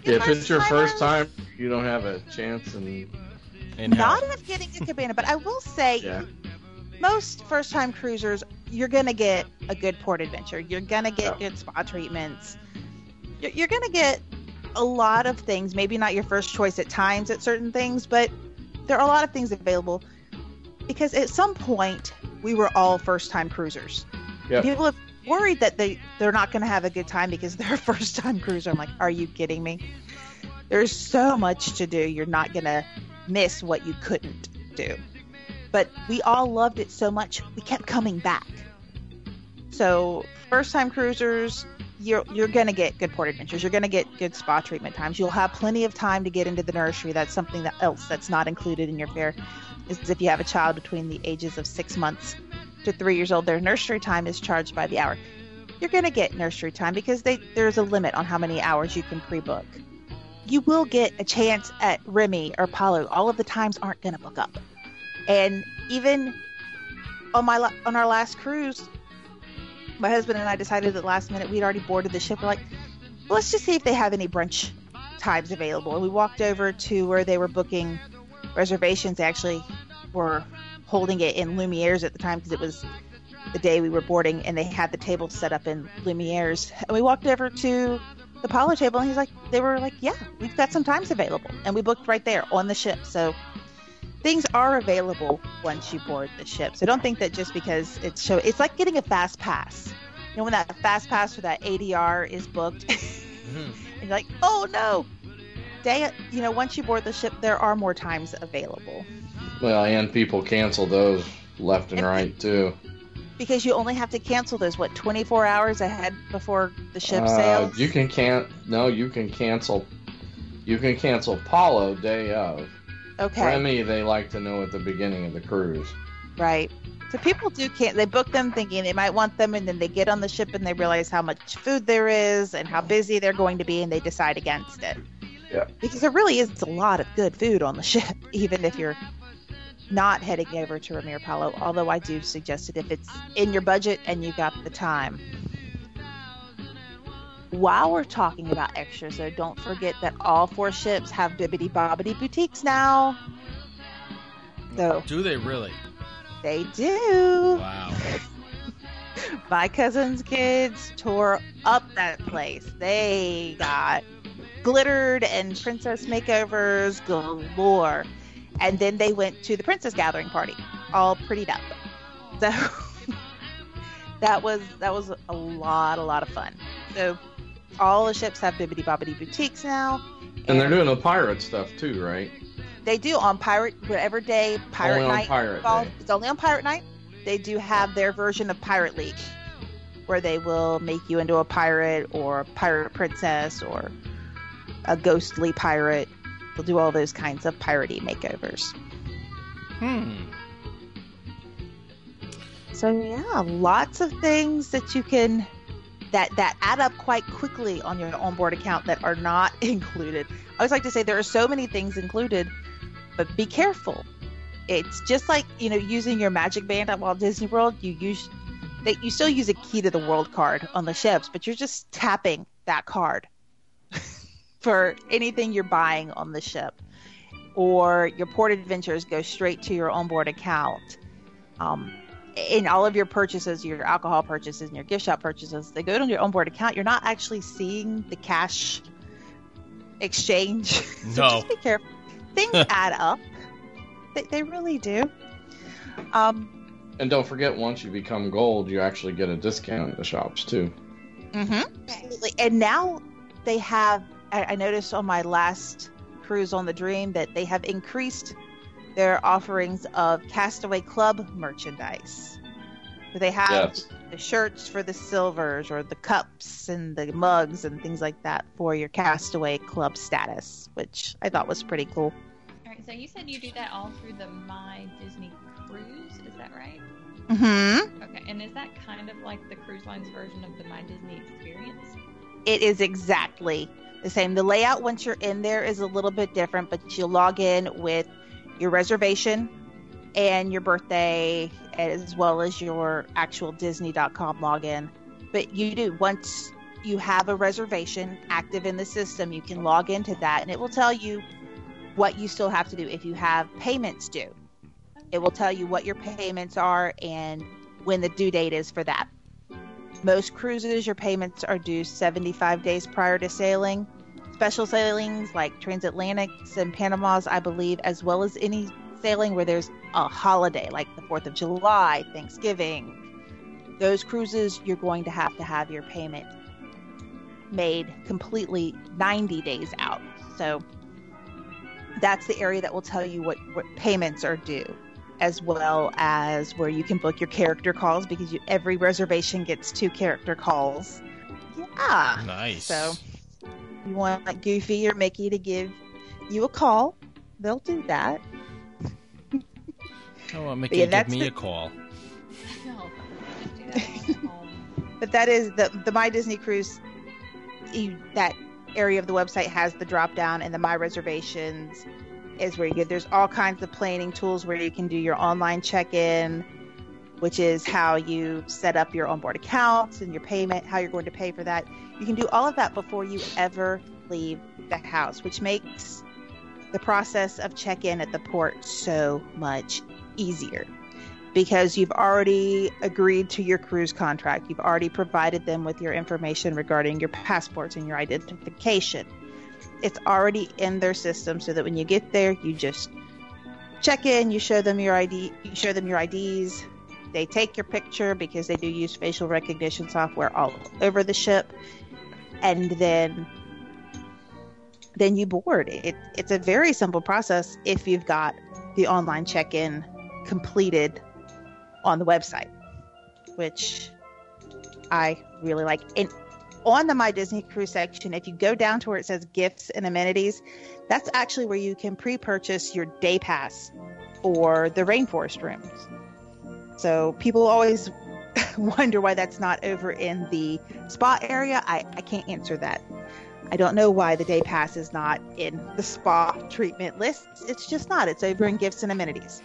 If it's your first time, you don't have a chance not of getting a cabana, but I will say most first-time cruisers, you're going to get a good port adventure. You're going to get good spa treatments. You're going to get a lot of things, maybe not your first choice at times at certain things, but there are a lot of things available because at some point we were all first-time cruisers. Yep. People have worried that they're not going to have a good time because they're a first-time cruiser. I'm like, are you kidding me? There's so much to do. You're not going to miss what you couldn't do. But we all loved it so much, we kept coming back. So first-time cruisers, you're going to get good port adventures. You're going to get good spa treatment times. You'll have plenty of time to get into the nursery. That's something that's not included in your fare, is if you have a child between the ages of 6 months to 3 years old, their nursery time is charged by the hour. You're going to get nursery time because there's a limit on how many hours you can pre-book. You will get a chance at Remy or Palo. All of the times aren't going to book up. And even on our last cruise, my husband and I decided at last minute, we'd already boarded the ship. We're like, well, let's just see if they have any brunch times available. And we walked over to where they were booking reservations. They actually were holding it in Lumiere's at the time because it was the day we were boarding, and they had the table set up in Lumiere's. And we walked over to the Palo table, and they were like, yeah, we've got some times available. And we booked right there on the ship. So things are available once you board the ship. So don't think that just because it's like getting a fast pass. you know, when that fast pass for that ADR is booked, and you're like, oh no, you know, once you board the ship, there are more times available. Well, and people cancel those left and right too. Because you only have to cancel those, what, 24 hours ahead before the ship sails? You can cancel Palo day of. Okay. Remy, they like to know at the beginning of the cruise. Right. So people they book them thinking they might want them, and then they get on the ship and they realize how much food there is and how busy they're going to be, and they decide against it. Yeah. Because there really is a lot of good food on the ship, even if you're not heading over to Ramir Palo, although I do suggest it if it's in your budget and you got the time. While we're talking about extras, though, don't forget that all four ships have Bibbidi-Bobbidi boutiques now. So do they really? They do. Wow. My cousin's kids tore up that place. They got glittered and princess makeovers galore. And then they went to the princess gathering party, all prettied up. So that was a lot of fun. So all the ships have Bibbidi-Bobbidi boutiques now. And they're doing the pirate stuff too, right? They do on pirate, whatever day, pirate only night. On pirate day. It's only on pirate night. They do have their version of Pirate League, where they will make you into a pirate or a pirate princess or a ghostly pirate. They'll do all those kinds of piratey makeovers. So yeah, lots of things that you can that add up quite quickly on your onboard account that are not included. I always like to say there are so many things included, but be careful. It's just like, you know, using your Magic Band at Walt Disney World. You still use a Key to the World card on the ships, but you're just tapping that card for anything you're buying on the ship, or your port adventures go straight to your onboard account. In all of your purchases, your alcohol purchases and your gift shop purchases, they go to your onboard account. You're not actually seeing the cash exchange. So just be careful. Things add up. They really do. And don't forget, once you become gold, you actually get a discount at the shops too. Absolutely. And now they have. I noticed on my last cruise on the Dream that they have increased their offerings of Castaway Club merchandise. They have the shirts for the Silvers or the cups and the mugs and things like that for your Castaway Club status, which I thought was pretty cool. All right, so you said you do that all through the My Disney Cruise, is that right? Mm-hmm. Okay, and is that kind of like the cruise line's version of the My Disney Experience? It is exactly the same. The layout once you're in there is a little bit different, but you log in with your reservation and your birthday as well as your actual Disney.com login. But you do, once you have a reservation active in the system, you can log into that and it will tell you what you still have to do. If you have payments due, it will tell you what your payments are and when the due date is for that. Most cruises, your payments are due 75 days prior to sailing. Special sailings like transatlantics and Panama's, I believe, as well as any sailing where there's a holiday like the 4th of July, Thanksgiving. Those cruises, you're going to have your payment made completely 90 days out. So that's the area that will tell you what payments are due, as well as where you can book your character calls, because every reservation gets 2 character calls. Yeah. Nice. So you want like Goofy or Mickey to give you a call, they'll do that. I want Mickey to give me a call. No, just do that at home. But that is the My Disney Cruise, that area of the website has the drop down, and the My Reservations is where you get. There's all kinds of planning tools where you can do your online check-in, which is how you set up your onboard accounts and your payment, how you're going to pay for that. You can do all of that before you ever leave the house, which makes the process of check-in at the port so much easier, because you've already agreed to your cruise contract. You've already provided them with your information regarding your passports and your identification. It's already in their system, so that when you get there, you just check in, you show them your IDs, They take your picture because they do use facial recognition software all over the ship, and then you board. It's a very simple process if you've got the online check-in completed on the website, which I really like. And on the My Disney Cruise section, if you go down to where it says gifts and amenities, that's actually where you can pre-purchase your day pass or the rainforest rooms. So people always wonder why that's not over in the spa area. I can't answer that. I don't know why the day pass is not in the spa treatment lists. It's just not. It's over in gifts and amenities.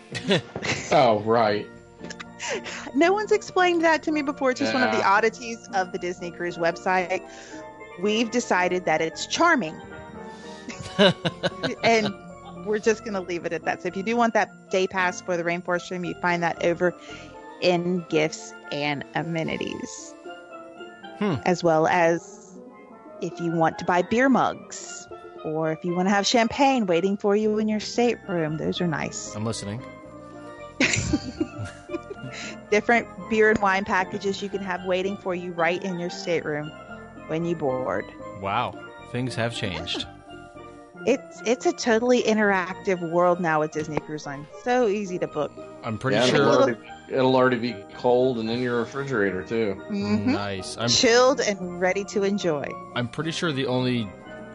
Oh, right. No one's explained that to me before. It's just one of the oddities of the Disney Cruise website. We've decided that it's charming. And we're just going to leave it at that. So if you do want that day pass for the rainforest room, you find that over in gifts and amenities. As well as if you want to buy beer mugs or if you want to have champagne waiting for you in your stateroom. Those are nice. I'm listening. Different beer and wine packages you can have waiting for you right in your stateroom when you board. Wow. Things have changed. It's a totally interactive world now with Disney Cruise Line. So easy to book. I'm pretty sure it'll already be cold and in your refrigerator too. Mm-hmm. Nice. I'm chilled and ready to enjoy. I'm pretty sure the only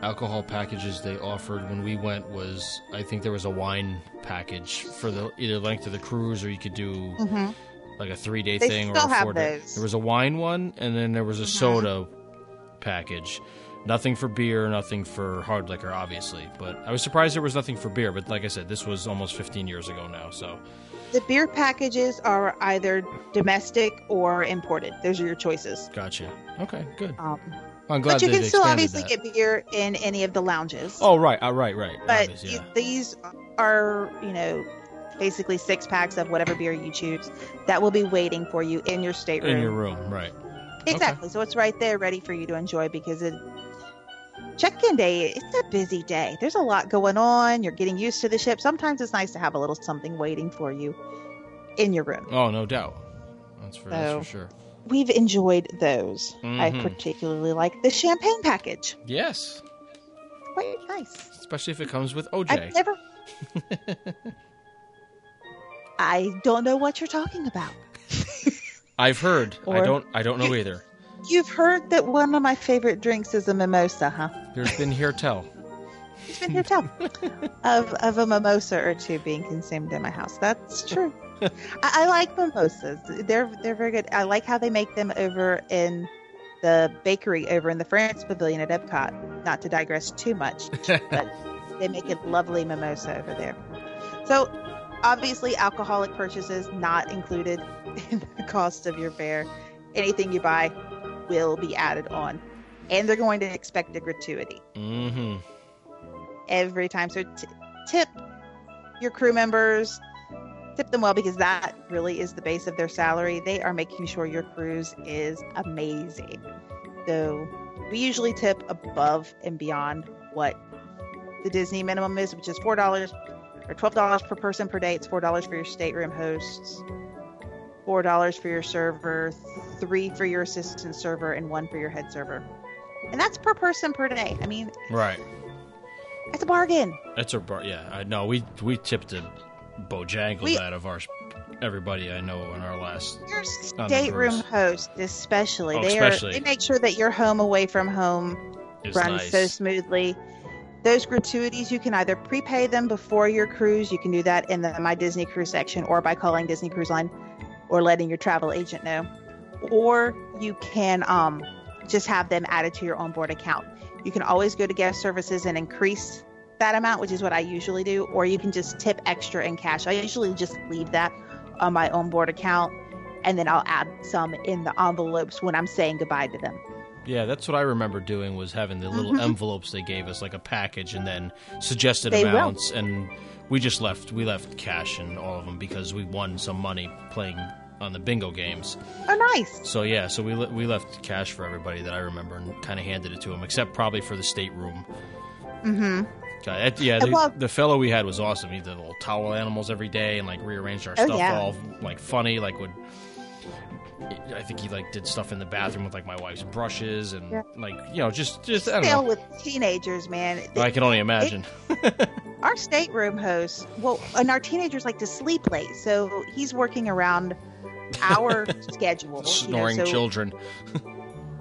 alcohol packages they offered when we went was, I think there was a wine package for the either length of the cruise, or you could do like a 3-day thing or a 4-day. There was a wine one, and then there was a soda package. Nothing for beer, nothing for hard liquor, obviously. But I was surprised there was nothing for beer. But like I said, this was almost 15 years ago now. So the beer packages are either domestic or imported. Those are your choices. Gotcha. Okay, good. I'm glad. But you can still obviously get beer in any of the lounges. Oh, right, right. But these are, basically 6-packs of whatever beer you choose that will be waiting for you in your stateroom. In your room, right. Exactly. Okay. So it's right there ready for you to enjoy because check-in day, it's a busy day. There's a lot going on. You're getting used to the ship. Sometimes it's nice to have a little something waiting for you in your room. Oh, no doubt. That's for sure. We've enjoyed those. Mm-hmm. I particularly like the champagne package. Yes. Quite nice. Especially if it comes with OJ. I don't know what you're talking about. I've heard. I don't know either. You've heard that one of my favorite drinks is a mimosa, huh? There's been here tell. There's been here tell of a mimosa or two being consumed in my house. That's true. I like mimosas. They're very good. I like how they make them over in the bakery over in the France Pavilion at Epcot. Not to digress too much, but they make a lovely mimosa over there. So, obviously, alcoholic purchases not included in the cost of your fare. Anything you buy will be added on, and they're going to expect a gratuity every time. So tip your crew members, tip them well, because that really is the base of their salary. They are making sure your cruise is amazing. So we usually tip above and beyond what the Disney minimum is, which is $4 or $12 per person per day. It's $4 for your stateroom hosts, $4 for your server, $3 for your assistant server, and $1 for your head server. And that's per person per day. I mean, right. That's a bargain. That's a bargain. Yeah, I know. We tipped the bojangles out of everybody I know in our last. Your stateroom host, especially. They make sure that your home away from home runs so smoothly. Those gratuities, you can either prepay them before your cruise. You can do that in the My Disney Cruise section or by calling Disney Cruise Line, or letting your travel agent know, or you can just have them added to your onboard account. You can always go to guest services and increase that amount, which is what I usually do, or you can just tip extra in cash. I usually just leave that on my onboard account, and then I'll add some in the envelopes when I'm saying goodbye to them. Yeah, that's what I remember doing, was having the little envelopes they gave us, like a package, and then suggested amounts. And we just left. We left cash in all of them because we won some money playing on the bingo games. Oh, nice. So, yeah, so we left cash for everybody that I remember and kind of handed it to them, except probably for the stateroom. Mm-hmm. The fellow we had was awesome. He did little towel animals every day and like rearranged our stuff all like funny. Like would I think he like did stuff in the bathroom with like my wife's brushes and like you know just I don't know. With teenagers, man. I can only imagine. Our stateroom host, and our teenagers like to sleep late, so he's working around our schedule. Snoring children.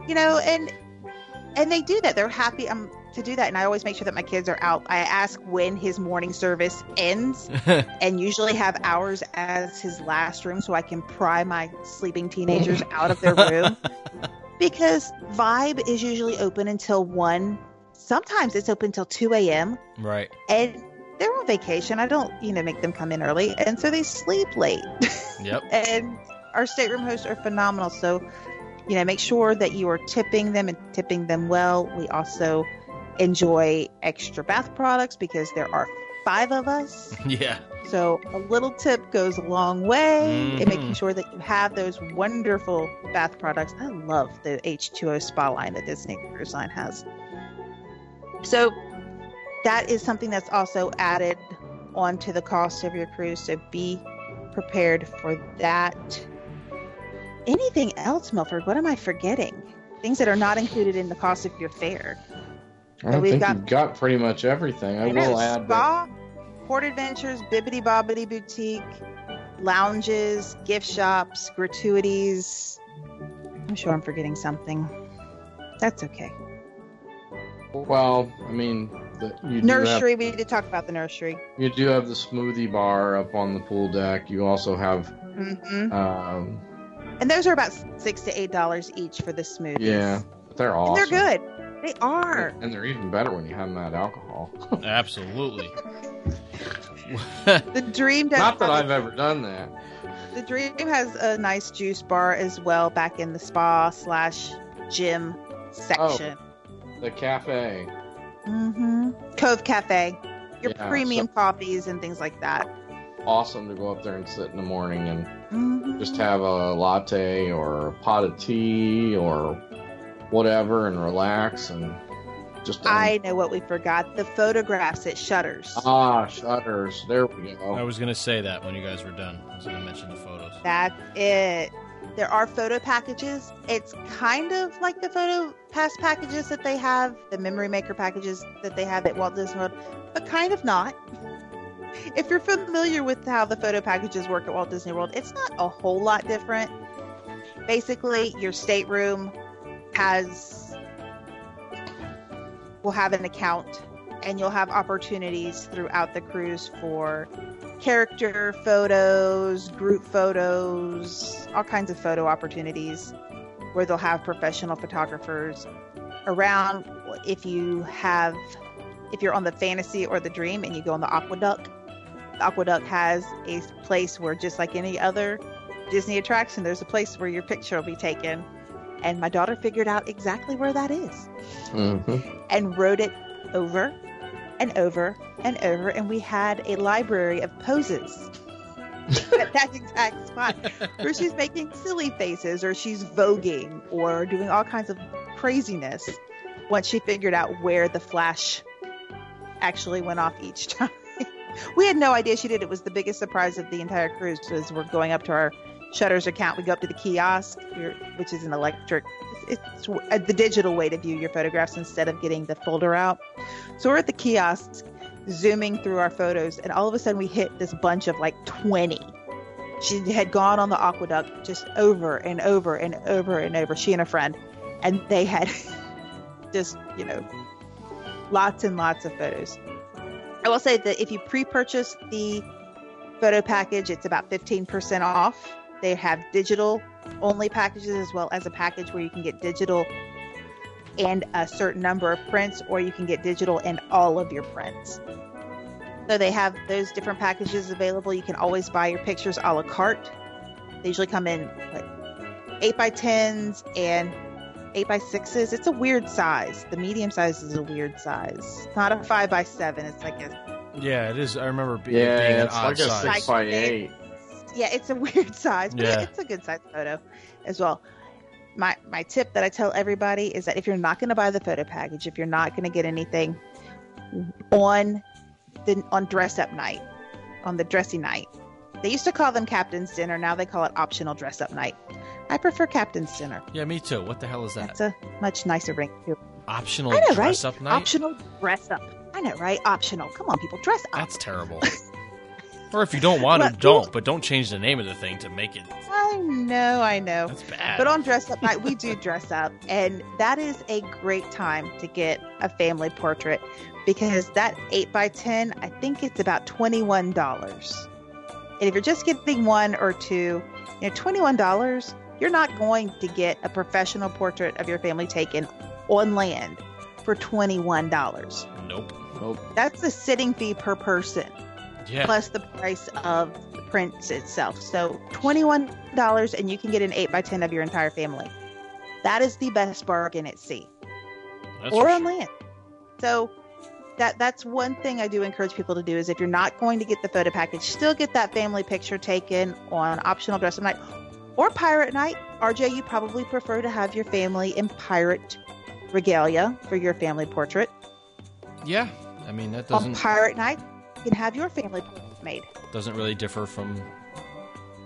You know, and they do that. They're happy. To do that, and I always make sure that my kids are out. I ask when his morning service ends and usually have hours as his last room so I can pry my sleeping teenagers out of their room, because Vibe is usually open until 1. Sometimes it's open till 2 a.m. Right. And they're on vacation. I don't, make them come in early, and so they sleep late. Yep. And our stateroom hosts are phenomenal, so make sure that you are tipping them and tipping them well. We also enjoy extra bath products because there are 5 of us. Yeah. So a little tip goes a long way in making sure that you have those wonderful bath products. I love the H2O spa line that Disney Cruise Line has. So that is something that's also added onto the cost of your cruise. So be prepared for that. Anything else, Milford? What am I forgetting? Things that are not included in the cost of your fare. You've got pretty much everything. I will add spa, Port Adventures, Bibbidi-Bobbidi Boutique, lounges, gift shops, gratuities. I'm sure I'm forgetting something. That's okay. Well, we need to talk about the nursery. You do have the smoothie bar up on the pool deck. You also have... Mm-hmm. And those are about $6 to $8 each for the smoothies. Yeah, they're awesome. And they're good. They are. And they're even better when you have them at alcohol. Absolutely. The Dream does. Not that I've ever done that. The Dream has a nice juice bar as well back in the spa /gym section. Oh, the cafe. Mm-hmm. Cove Cafe. Premium coffees and things like that. Awesome to go up there and sit in the morning and just have a latte or a pot of tea or... whatever and relax and just... I know what we forgot. The photographs at Shutters. Ah, Shutters. There we go. I was going to say that when you guys were done. I was going to mention the photos. That's it. There are photo packages. It's kind of like the photo pass packages that they have, the memory maker packages that they have at Walt Disney World, but kind of not. If you're familiar with how the photo packages work at Walt Disney World, it's not a whole lot different. Basically, your stateroom... will have an account, and you'll have opportunities throughout the cruise for character photos, group photos, all kinds of photo opportunities where they'll have professional photographers around. If you're on the Fantasy or the Dream and you go on the AquaDuck, the AquaDuck has a place where, just like any other Disney attraction, there's a place where your picture will be taken. And my daughter figured out exactly where that is and wrote it over and over and over. And we had a library of poses at that exact spot where she's making silly faces or she's voguing or doing all kinds of craziness once she figured out where the flash actually went off each time. We had no idea she did. It was the biggest surprise of the entire cruise as we're going up to our Shutters account. We go up to the kiosk, which is an electric, it's the digital way to view your photographs instead of getting the folder out. So we're at the kiosk zooming through our photos, and all of a sudden we hit this bunch of like 20. She had gone on the AquaDuck just over and over and over and over, she and a friend, and they had just lots and lots of photos. I will say that if you pre-purchase the photo package, it's about 15% off. They have digital-only packages as well as a package where you can get digital and a certain number of prints, or you can get digital and all of your prints. So they have those different packages available. You can always buy your pictures a la carte. They usually come in 8x10s and 8x6s. It's a weird size. The medium size is a weird size. It's not a 5x7. It's like a... Yeah, it is. I remember being an odd size. It's like a 6x8. Yeah, it's a weird size, but it's a good size photo as well. My tip that I tell everybody is that if you're not going to buy the photo package, if you're not going to get anything, on dress up night, on the dressy night. They used to call them captain's dinner. Now they call it optional dress up night. I prefer captain's dinner. Yeah, me too. What the hell is that? It's a much nicer ring too. Optional dress up night? Optional dress up. I know, right? Optional. Come on, people. Dress up. That's terrible. Or if you don't want to, don't. But don't change the name of the thing to make it. I know. That's bad. But on dress up night, we do dress up. And that is a great time to get a family portrait because that 8x10, I think it's about $21. And if you're just getting one or two, you know, $21, you're not going to get a professional portrait of your family taken on land for $21. Nope. That's the sitting fee per person. Yeah. Plus the price of the prints itself. So $21 and you can get an 8x10 of your entire family. That is the best bargain at sea. That's or on land. So that's one thing I do encourage people to do is if you're not going to get the photo package, still get that family picture taken on optional dress up night or pirate night. RJ, you probably prefer to have your family in pirate regalia for your family portrait. Yeah. I mean, that doesn't... On pirate night, you can have your family portrait made. Doesn't really differ from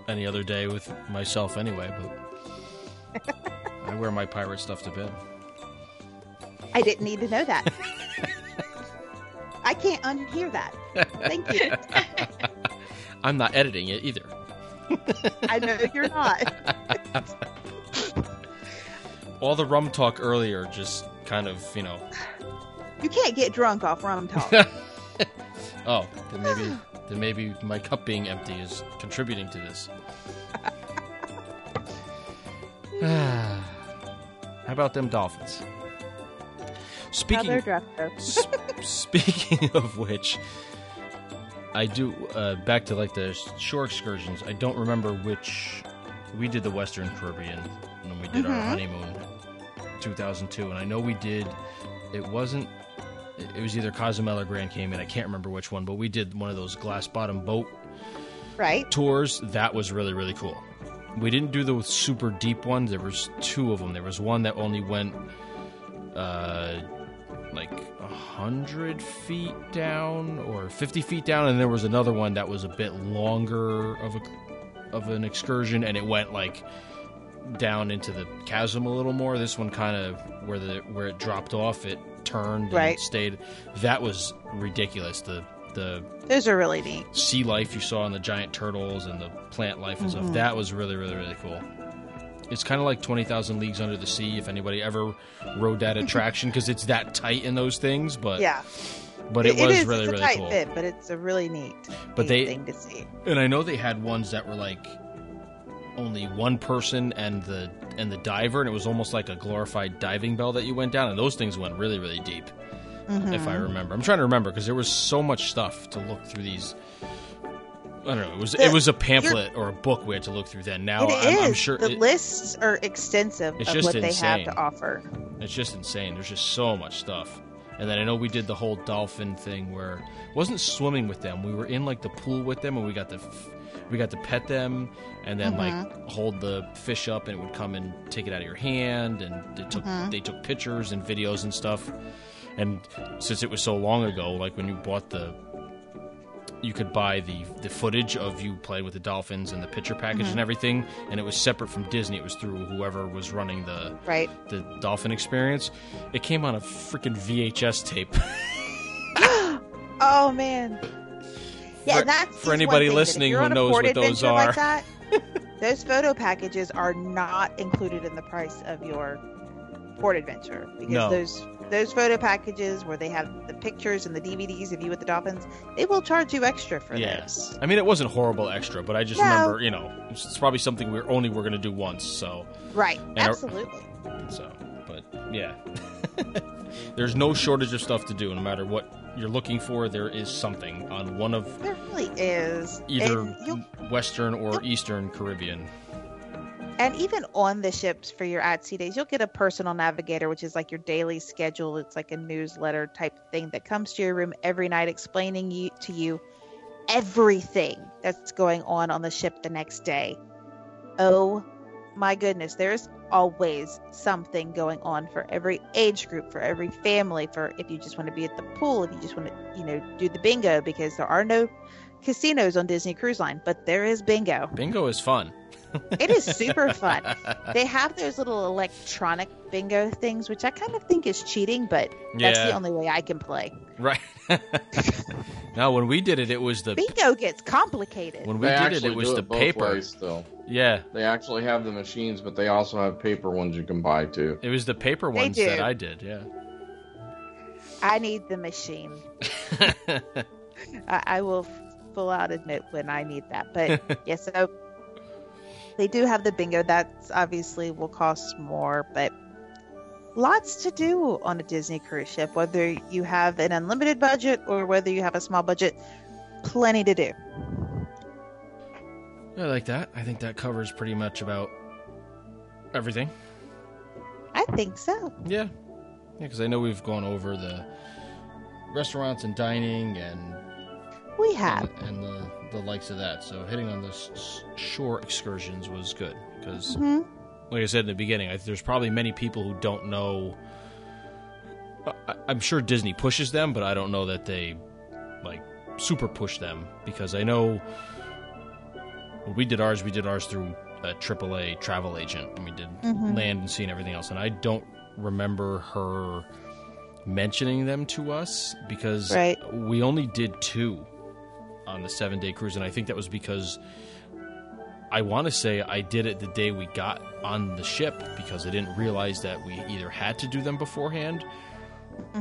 any other day with myself anyway, but I wear my pirate stuff to bed. I didn't need to know that. I can't unhear that. Thank you. I'm not editing it either. I know you're not. All the rum talk earlier just kind of, you know. You can't get drunk off rum talk. Oh, then maybe my cup being empty is contributing to this. How about them dolphins? Speaking of which, I do back to like the shore excursions. I don't remember which we did the Western Caribbean when we did our honeymoon, 2002, and I know we did. It was either Cozumel or Grand Cayman. I can't remember which one, but we did one of those glass bottom boat tours. That was really, really cool. We didn't do the super deep ones. There was two of them. There was one that only went 100 feet down or 50 feet down, and there was another one that was a bit longer of an excursion, and it went like down into the chasm a little more. This one kind of where it dropped off, it turned and it stayed. That was ridiculous. Those are really neat. Sea life you saw and the giant turtles and the plant life and stuff. That was really, really, really cool. It's kind of like 20,000 Leagues Under the Sea, if anybody ever rode that attraction, because it's that tight in those things. But yeah, but it was really cool. Fit, but it's a really neat thing to see. And I know they had ones that were like only one person and the diver, and it was almost like a glorified diving bell that you went down, and those things went really, really deep, if I remember. I'm trying to remember because there was so much stuff to look through these. I don't know. It was a pamphlet or a book we had to look through then. Now I'm sure the lists are extensive of what they have to offer. It's just insane. There's just so much stuff. And then I know we did the whole dolphin thing where it wasn't swimming with them. We were in like the pool with them, and we got to pet them and then like hold the fish up, and it would come and take it out of your hand. And they took pictures and videos and stuff. And since it was so long ago, like when you bought you could buy the footage of you playing with the dolphins and the picture package and everything, and it was separate from Disney. It was through whoever was running the dolphin experience. It came on a freaking VHS tape. Oh, man. Yeah, that's for anybody listening who knows what those are. Like that, those photo packages are not included in the price of your port adventure because those photo packages where they have the pictures and the DVDs of you with the dolphins, they will charge you extra for this. I mean, it wasn't horrible extra, but I just remember, you know, it's probably something we're going to do once, so. Right. And absolutely. But yeah. There's no shortage of stuff to do. No matter what you're looking for, there is something on one of. There really is. Either Western or Eastern Caribbean. And even on the ships for your at-sea days, you'll get a personal navigator, which is like your daily schedule. It's like a newsletter type thing that comes to your room every night explaining to you everything that's going on the ship the next day. Oh, my goodness. There's always something going on for every age group, for every family, for if you just want to be at the pool, if you just want to, you know, do the bingo, because there are no casinos on Disney Cruise Line, but there is bingo. Bingo is fun. It is super fun. They have those little electronic bingo things, which I kind of think is cheating, but that's the only way I can play. Right. Now, when we did it, it was the... Bingo gets complicated. When we did it, it was the paper. Ways, though. Yeah. They actually have the machines, but they also have paper ones you can buy, too. It was the paper ones that I did, yeah. I need the machine. I will full out admit when I need that, but yes, so... They do have the bingo. That's obviously will cost more, but lots to do on a Disney cruise ship, whether you have an unlimited budget or whether you have a small budget, plenty to do. I like that. I think that covers pretty much about everything. I think so. Yeah. Yeah, because I know we've gone over the restaurants and dining and... We have. And the likes of that. So hitting on this shore excursions was good because, like I said in the beginning, there's probably many people who don't know. I'm sure Disney pushes them, but I don't know that they like super push them, because I know when we did ours through a AAA travel agent, and we did land and sea and everything else. And I don't remember her mentioning them to us because we only did two on the 7-day cruise, and I think that was because I want to say I did it the day we got on the ship, because I didn't realize that we either had to do them beforehand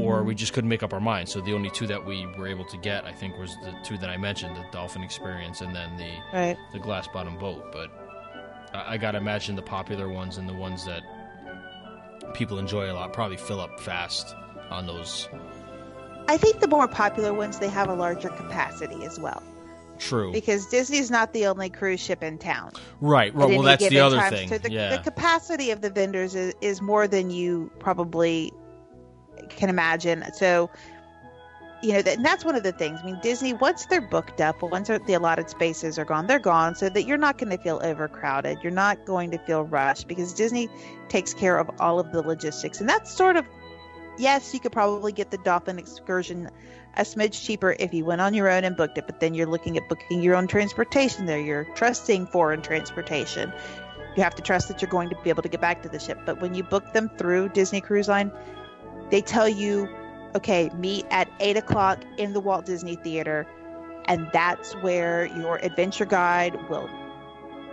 or we just couldn't make up our minds. So the only two that we were able to get, I think, was the two that I mentioned, the dolphin experience and then the glass bottom boat. But I gotta imagine the popular ones and the ones that people enjoy a lot probably fill up fast on those. I think the more popular ones, they have a larger capacity as well. True. Because Disney's not the only cruise ship in town. Right. Well, that's the other thing. So the capacity of the vendors is more than you probably can imagine. So, you know, and that's one of the things. I mean, Disney, once they're booked up, once the allotted spaces are gone, they're gone, so that you're not going to feel overcrowded. You're not going to feel rushed, because Disney takes care of all of the logistics. And that's sort of... Yes, you could probably get the dolphin excursion a smidge cheaper if you went on your own and booked it, but then you're looking at booking your own transportation there. You're trusting foreign transportation. You have to trust that you're going to be able to get back to the ship. But when you book them through Disney Cruise Line, they tell you, okay, meet at 8 o'clock in the Walt Disney Theater, and that's where your adventure guide will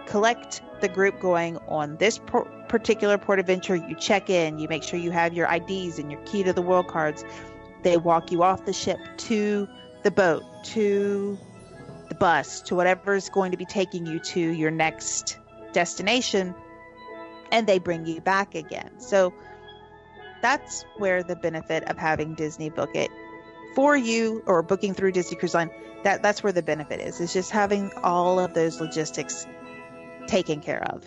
collect the group going on this particular port adventure. You check in, you make sure you have your IDs and your key to the world cards. They walk you off the ship to the boat, to the bus, to whatever is going to be taking you to your next destination, and they bring you back again. So that's where the benefit of having Disney book it for you, or booking through Disney Cruise Line, that's where the benefit is. It's just having all of those logistics taken care of.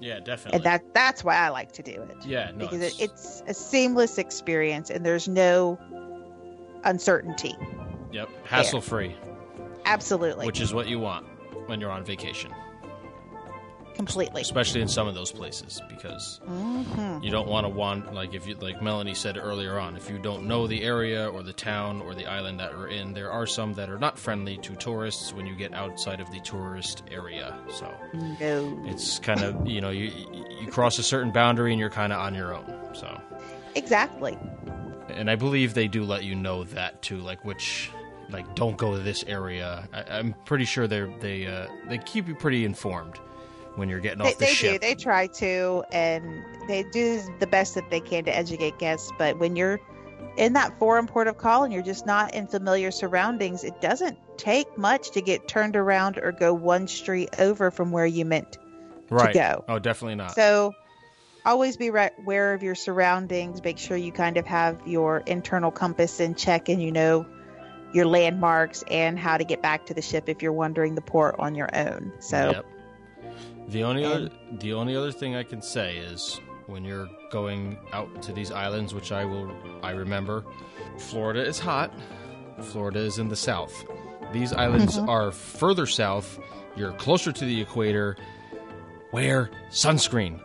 Yeah, definitely. And that's why I like to do it. Yeah, no, because it's a seamless experience, and there's no uncertainty. Yep, hassle-free. Absolutely. Which is what you want when you're on vacation. Completely. Especially in some of those places, because you don't want to like Melanie said earlier on, if you don't know the area or the town or the island that we're in, there are some that are not friendly to tourists when you get outside of the tourist area. So it's kind of, you know, you cross a certain boundary and you're kind of on your own. So exactly. And I believe they do let you know that too, like which. Like, don't go to this area. I'm pretty sure they keep you pretty informed when you're getting off the ship. They do. They try to, and they do the best that they can to educate guests. But when you're in that foreign port of call and you're just not in familiar surroundings, it doesn't take much to get turned around or go one street over from where you meant to go. Oh, definitely not. So always be aware of your surroundings. Make sure you kind of have your internal compass in check, and you know your landmarks and how to get back to the ship if you're wandering the port on your own. So the only other thing I can say is when you're going out to these islands, which I remember, Florida is hot. Florida is in the south. These islands are further south. You're closer to the equator. Wear sunscreen.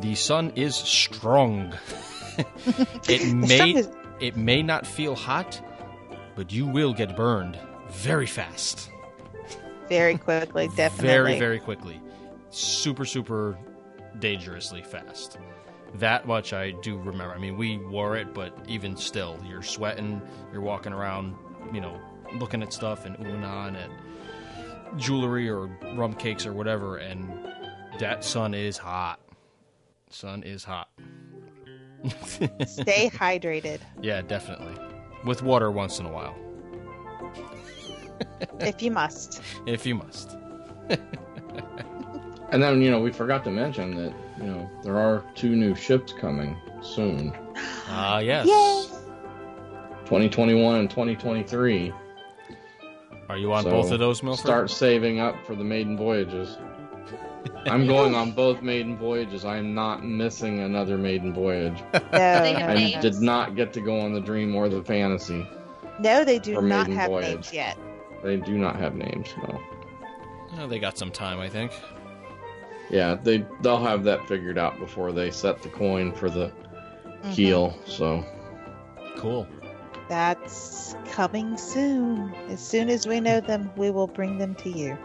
The sun is strong. It may not feel hot, but you will get burned very fast. Very quickly, definitely. Very, very quickly. Super, super dangerously fast. That much I do remember. I mean, we wore it, but even still, you're sweating, you're walking around, you know, looking at stuff and oohing on at jewelry or rum cakes or whatever, and that sun is hot. Sun is hot. Stay hydrated. Yeah, definitely. With water once in a while. If you must. If you must. And then, you know, we forgot to mention that, you know, there are 2 new ships coming soon. Ah, yes. Yay! 2021 and 2023. Are you on both of those, Milford? Start saving up for the maiden voyages. I'm going on both maiden voyages. I am not missing another maiden voyage. No, I did not get to go on the Dream or the Fantasy. No, they do not have names yet. They do not have names, no. Well, they got some time, I think. Yeah, they'll have that figured out before they set the coin for the keel, so. Cool. That's coming soon. As soon as we know them, we will bring them to you.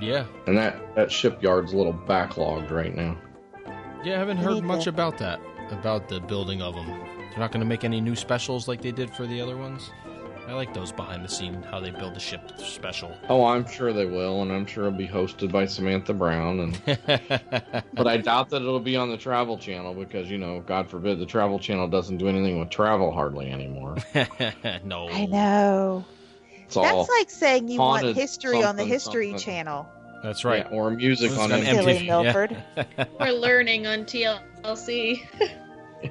Yeah. And that shipyard's a little backlogged right now. Yeah, I haven't heard much about that, about the building of them. They're not going to make any new specials like they did for the other ones? I like those behind the scene, how they build the ship special. Oh, I'm sure they will, and I'm sure it'll be hosted by Samantha Brown. But I doubt that it'll be on the Travel Channel because, you know, God forbid, the Travel Channel doesn't do anything with travel hardly anymore. No. I know. That's like saying you want history on the History Channel. That's right. Yeah, or music on MTV. Milford. Yeah. Or learning on TLC.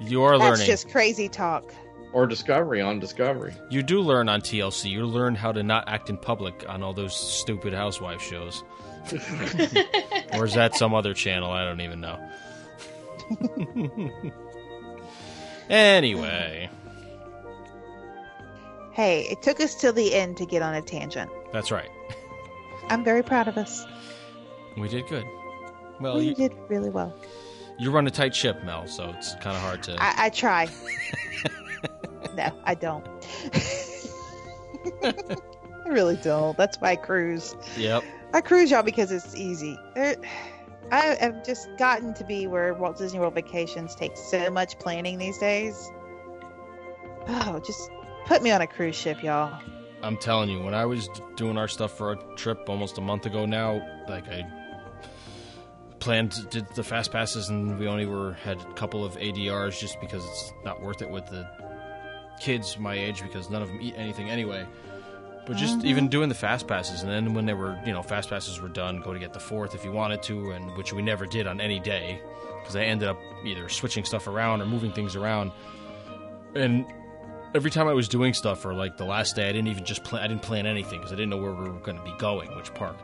You are learning. That's just crazy talk. Or Discovery on Discovery. You do learn on TLC. You learn how to not act in public on all those stupid housewife shows. Or is that some other channel? I don't even know. Anyway. Hey, it took us till the end to get on a tangent. That's right. I'm very proud of us. We did good. Well, you did really well. You run a tight ship, Mel, so it's kind of hard to... I try. No, I don't. I really don't. That's why I cruise. Yep. I cruise, y'all, because it's easy. I have just gotten to be where Walt Disney World vacations take so much planning these days. Oh, just put me on a cruise ship, y'all. I'm telling you, when I was doing our stuff for our trip almost a month ago now, like I planned, did the fast passes, and we only had a couple of ADRs just because it's not worth it with the kids my age because none of them eat anything anyway. But just even doing the fast passes, and then when they were, you know, fast passes were done, go to get the fourth if you wanted to, and which we never did on any day because I ended up either switching stuff around or moving things around. And every time I was doing stuff, or like the last day, I didn't even just plan. I didn't plan anything because I didn't know where we were going to be going, which park.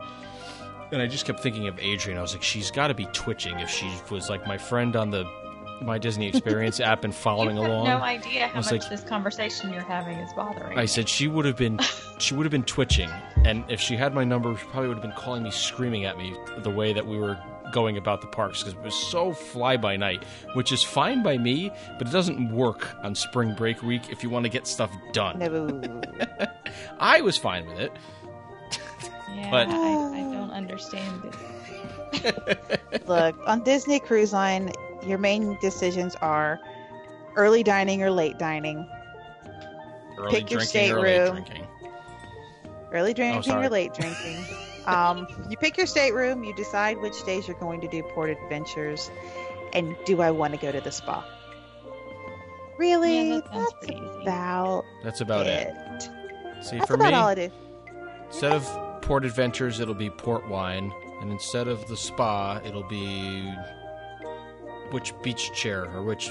And I just kept thinking of Adrienne. I was like, she's got to be twitching if she was like my friend on the My Disney Experience app and following along. No idea how much this conversation you're having is bothering. I said she would have been twitching, and if she had my number, she probably would have been calling me, screaming at me the way that we were going about the parks because it was so fly by night, which is fine by me, but it doesn't work on spring break week if you want to get stuff done. No. I was fine with it. Yeah, but I don't understand it. Look, on Disney Cruise Line, your main decisions are early dining or late dining. Pick your stateroom. Early drinking or late drinking. You pick your stateroom. You decide which days you're going to do port adventures. And do I want to go to the spa? Really? Yeah, that's about it. See, that's for about me, all I do. Instead of port adventures, it'll be port wine. And instead of the spa, it'll be... which beach chair or which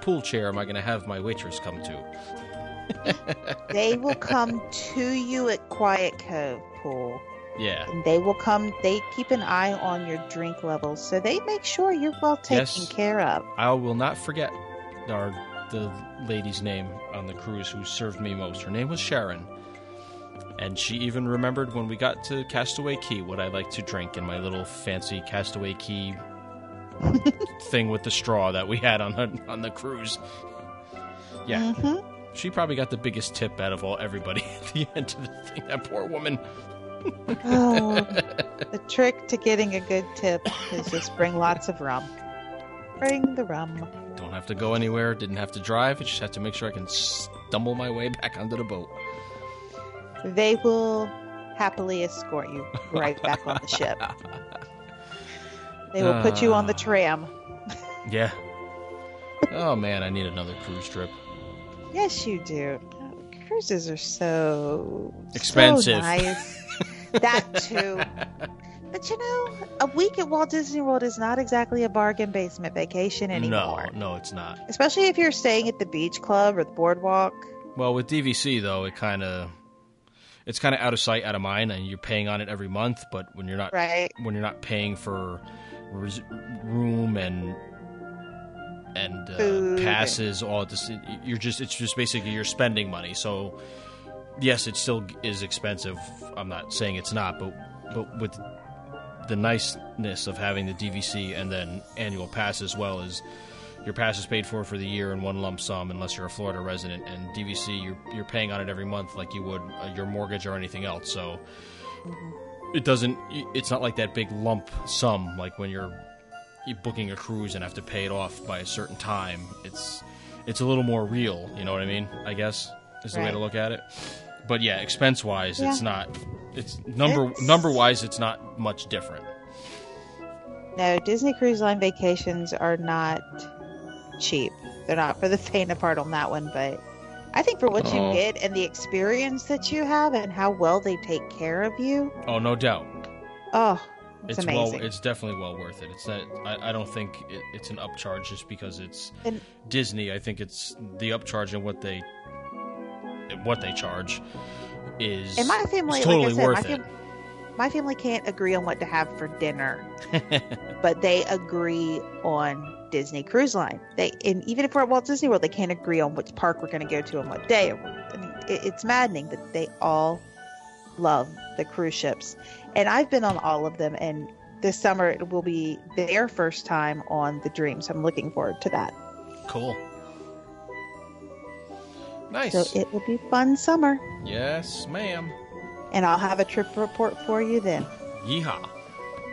pool chair am I going to have my waitress come to? They will come to you at Quiet Cove Pool. Yeah. And they will come. They keep an eye on your drink levels, so they make sure you're well taken care of. I will not forget the lady's name on the cruise who served me most. Her name was Sharon. And she even remembered when we got to Castaway Cay what I like to drink in my little fancy Castaway Cay thing with the straw that we had on the cruise. Yeah. Mm-hmm. She probably got the biggest tip out of all everybody at the end of the thing. That poor woman. Oh, the trick to getting a good tip is just bring lots of rum. Bring the rum. Don't have to go anywhere. Didn't have to drive. I just have to make sure I can stumble my way back onto the boat. They will happily escort you right back on the ship. They will put you on the tram. Yeah. Oh, man, I need another cruise trip. Yes, you do. Cruises are so expensive. So nice. That too. But you know, a week at Walt Disney World is not exactly a bargain basement vacation anymore. No, it's not. Especially if you're staying at the beach club or the boardwalk. Well, with DVC though, it's kind of out of sight, out of mind, and you're paying on it every month. But when you're not, when you're not paying for room and passes, all this, it's just basically you're spending money. So yes, it still is expensive. I'm not saying it's not, but with the niceness of having the DVC and then annual pass, as well as your pass is paid for the year in one lump sum, unless you're a Florida resident, and DVC you're paying on it every month like you would your mortgage or anything else. So it doesn't, it's not like that big lump sum like when you're booking a cruise and have to pay it off by a certain time. It's a little more real, you know what I mean? I guess is the way to look at it. But yeah, expense wise, it's not. It's number wise, it's not much different. No, Disney Cruise Line vacations are not cheap. They're not for the faint of heart on that one, but I think for what you get and the experience that you have and how well they take care of you. Oh, no doubt. Oh. It's amazing. It's definitely well worth it. It's not, I don't think it's an upcharge just because it's Disney. I think it's the upcharge and what they charge is and my family, totally like I said, worth it. My family can't agree on what to have for dinner, but they agree on Disney Cruise Line. And even if we're at Walt Disney World, they can't agree on which park we're going to go to on what day. I mean, it's maddening, but they all love the cruise ships. And I've been on all of them, and this summer it will be their first time on the Dream, so I'm looking forward to that. Cool. Nice. So it will be fun summer. Yes, ma'am. And I'll have a trip report for you then. Yeehaw.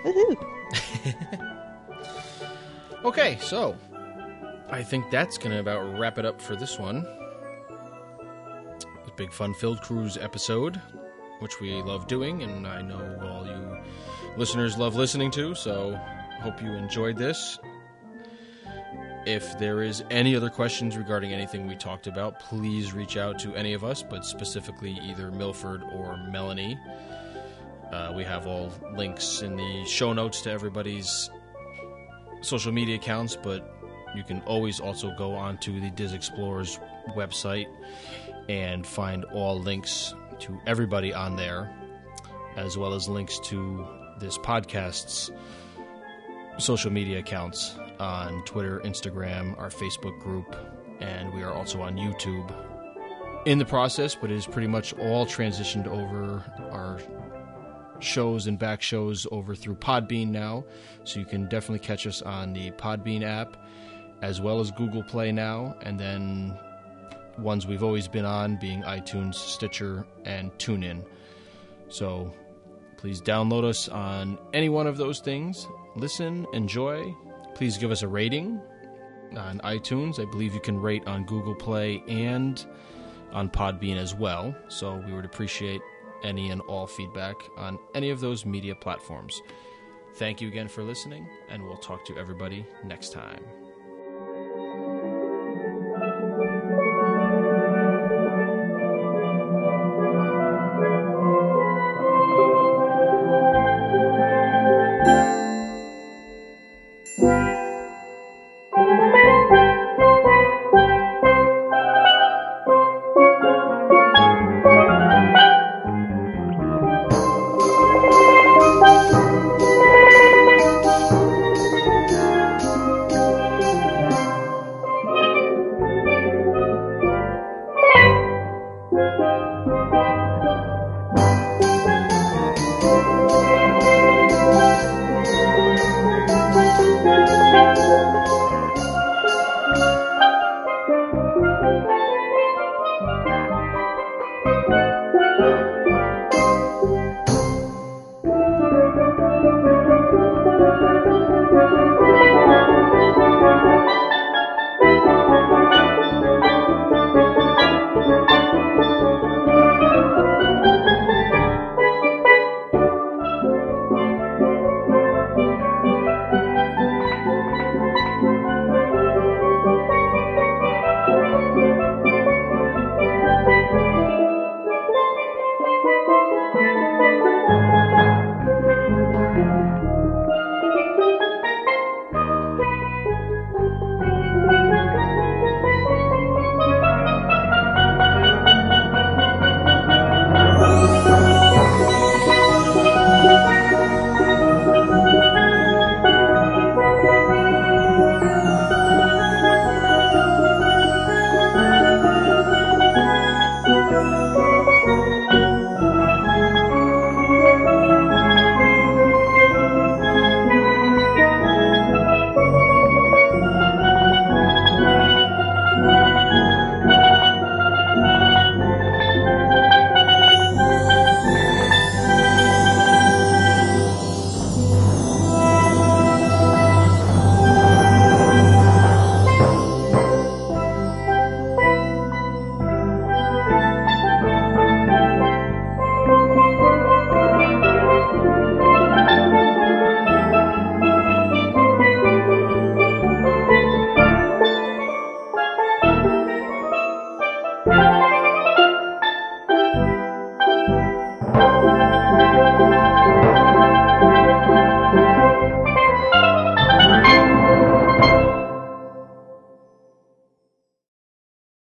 Woohoo. Okay, so I think that's going to about wrap it up for this one. The Big Fun Filled Cruise episode, which we love doing, and I know all you listeners love listening to, so hope you enjoyed this. If there is any other questions regarding anything we talked about, please reach out to any of us, but specifically either Milford or Melanie. We have all links in the show notes to everybody's social media accounts, but you can always also go onto the Diz Explorers website and find all links to everybody on there, as well as links to this podcast's social media accounts on Twitter, Instagram, our Facebook group, and we are also on YouTube in the process, but it is pretty much all transitioned over our shows and back shows over through Podbean now, so you can definitely catch us on the Podbean app, as well as Google Play now, and then ones we've always been on being iTunes, Stitcher, and TuneIn. So please download us on any one of those things. Listen, enjoy. Please give us a rating on iTunes. I believe you can rate on Google Play and on Podbean as well. So we would appreciate any and all feedback on any of those media platforms. Thank you again for listening, and we'll talk to everybody next time.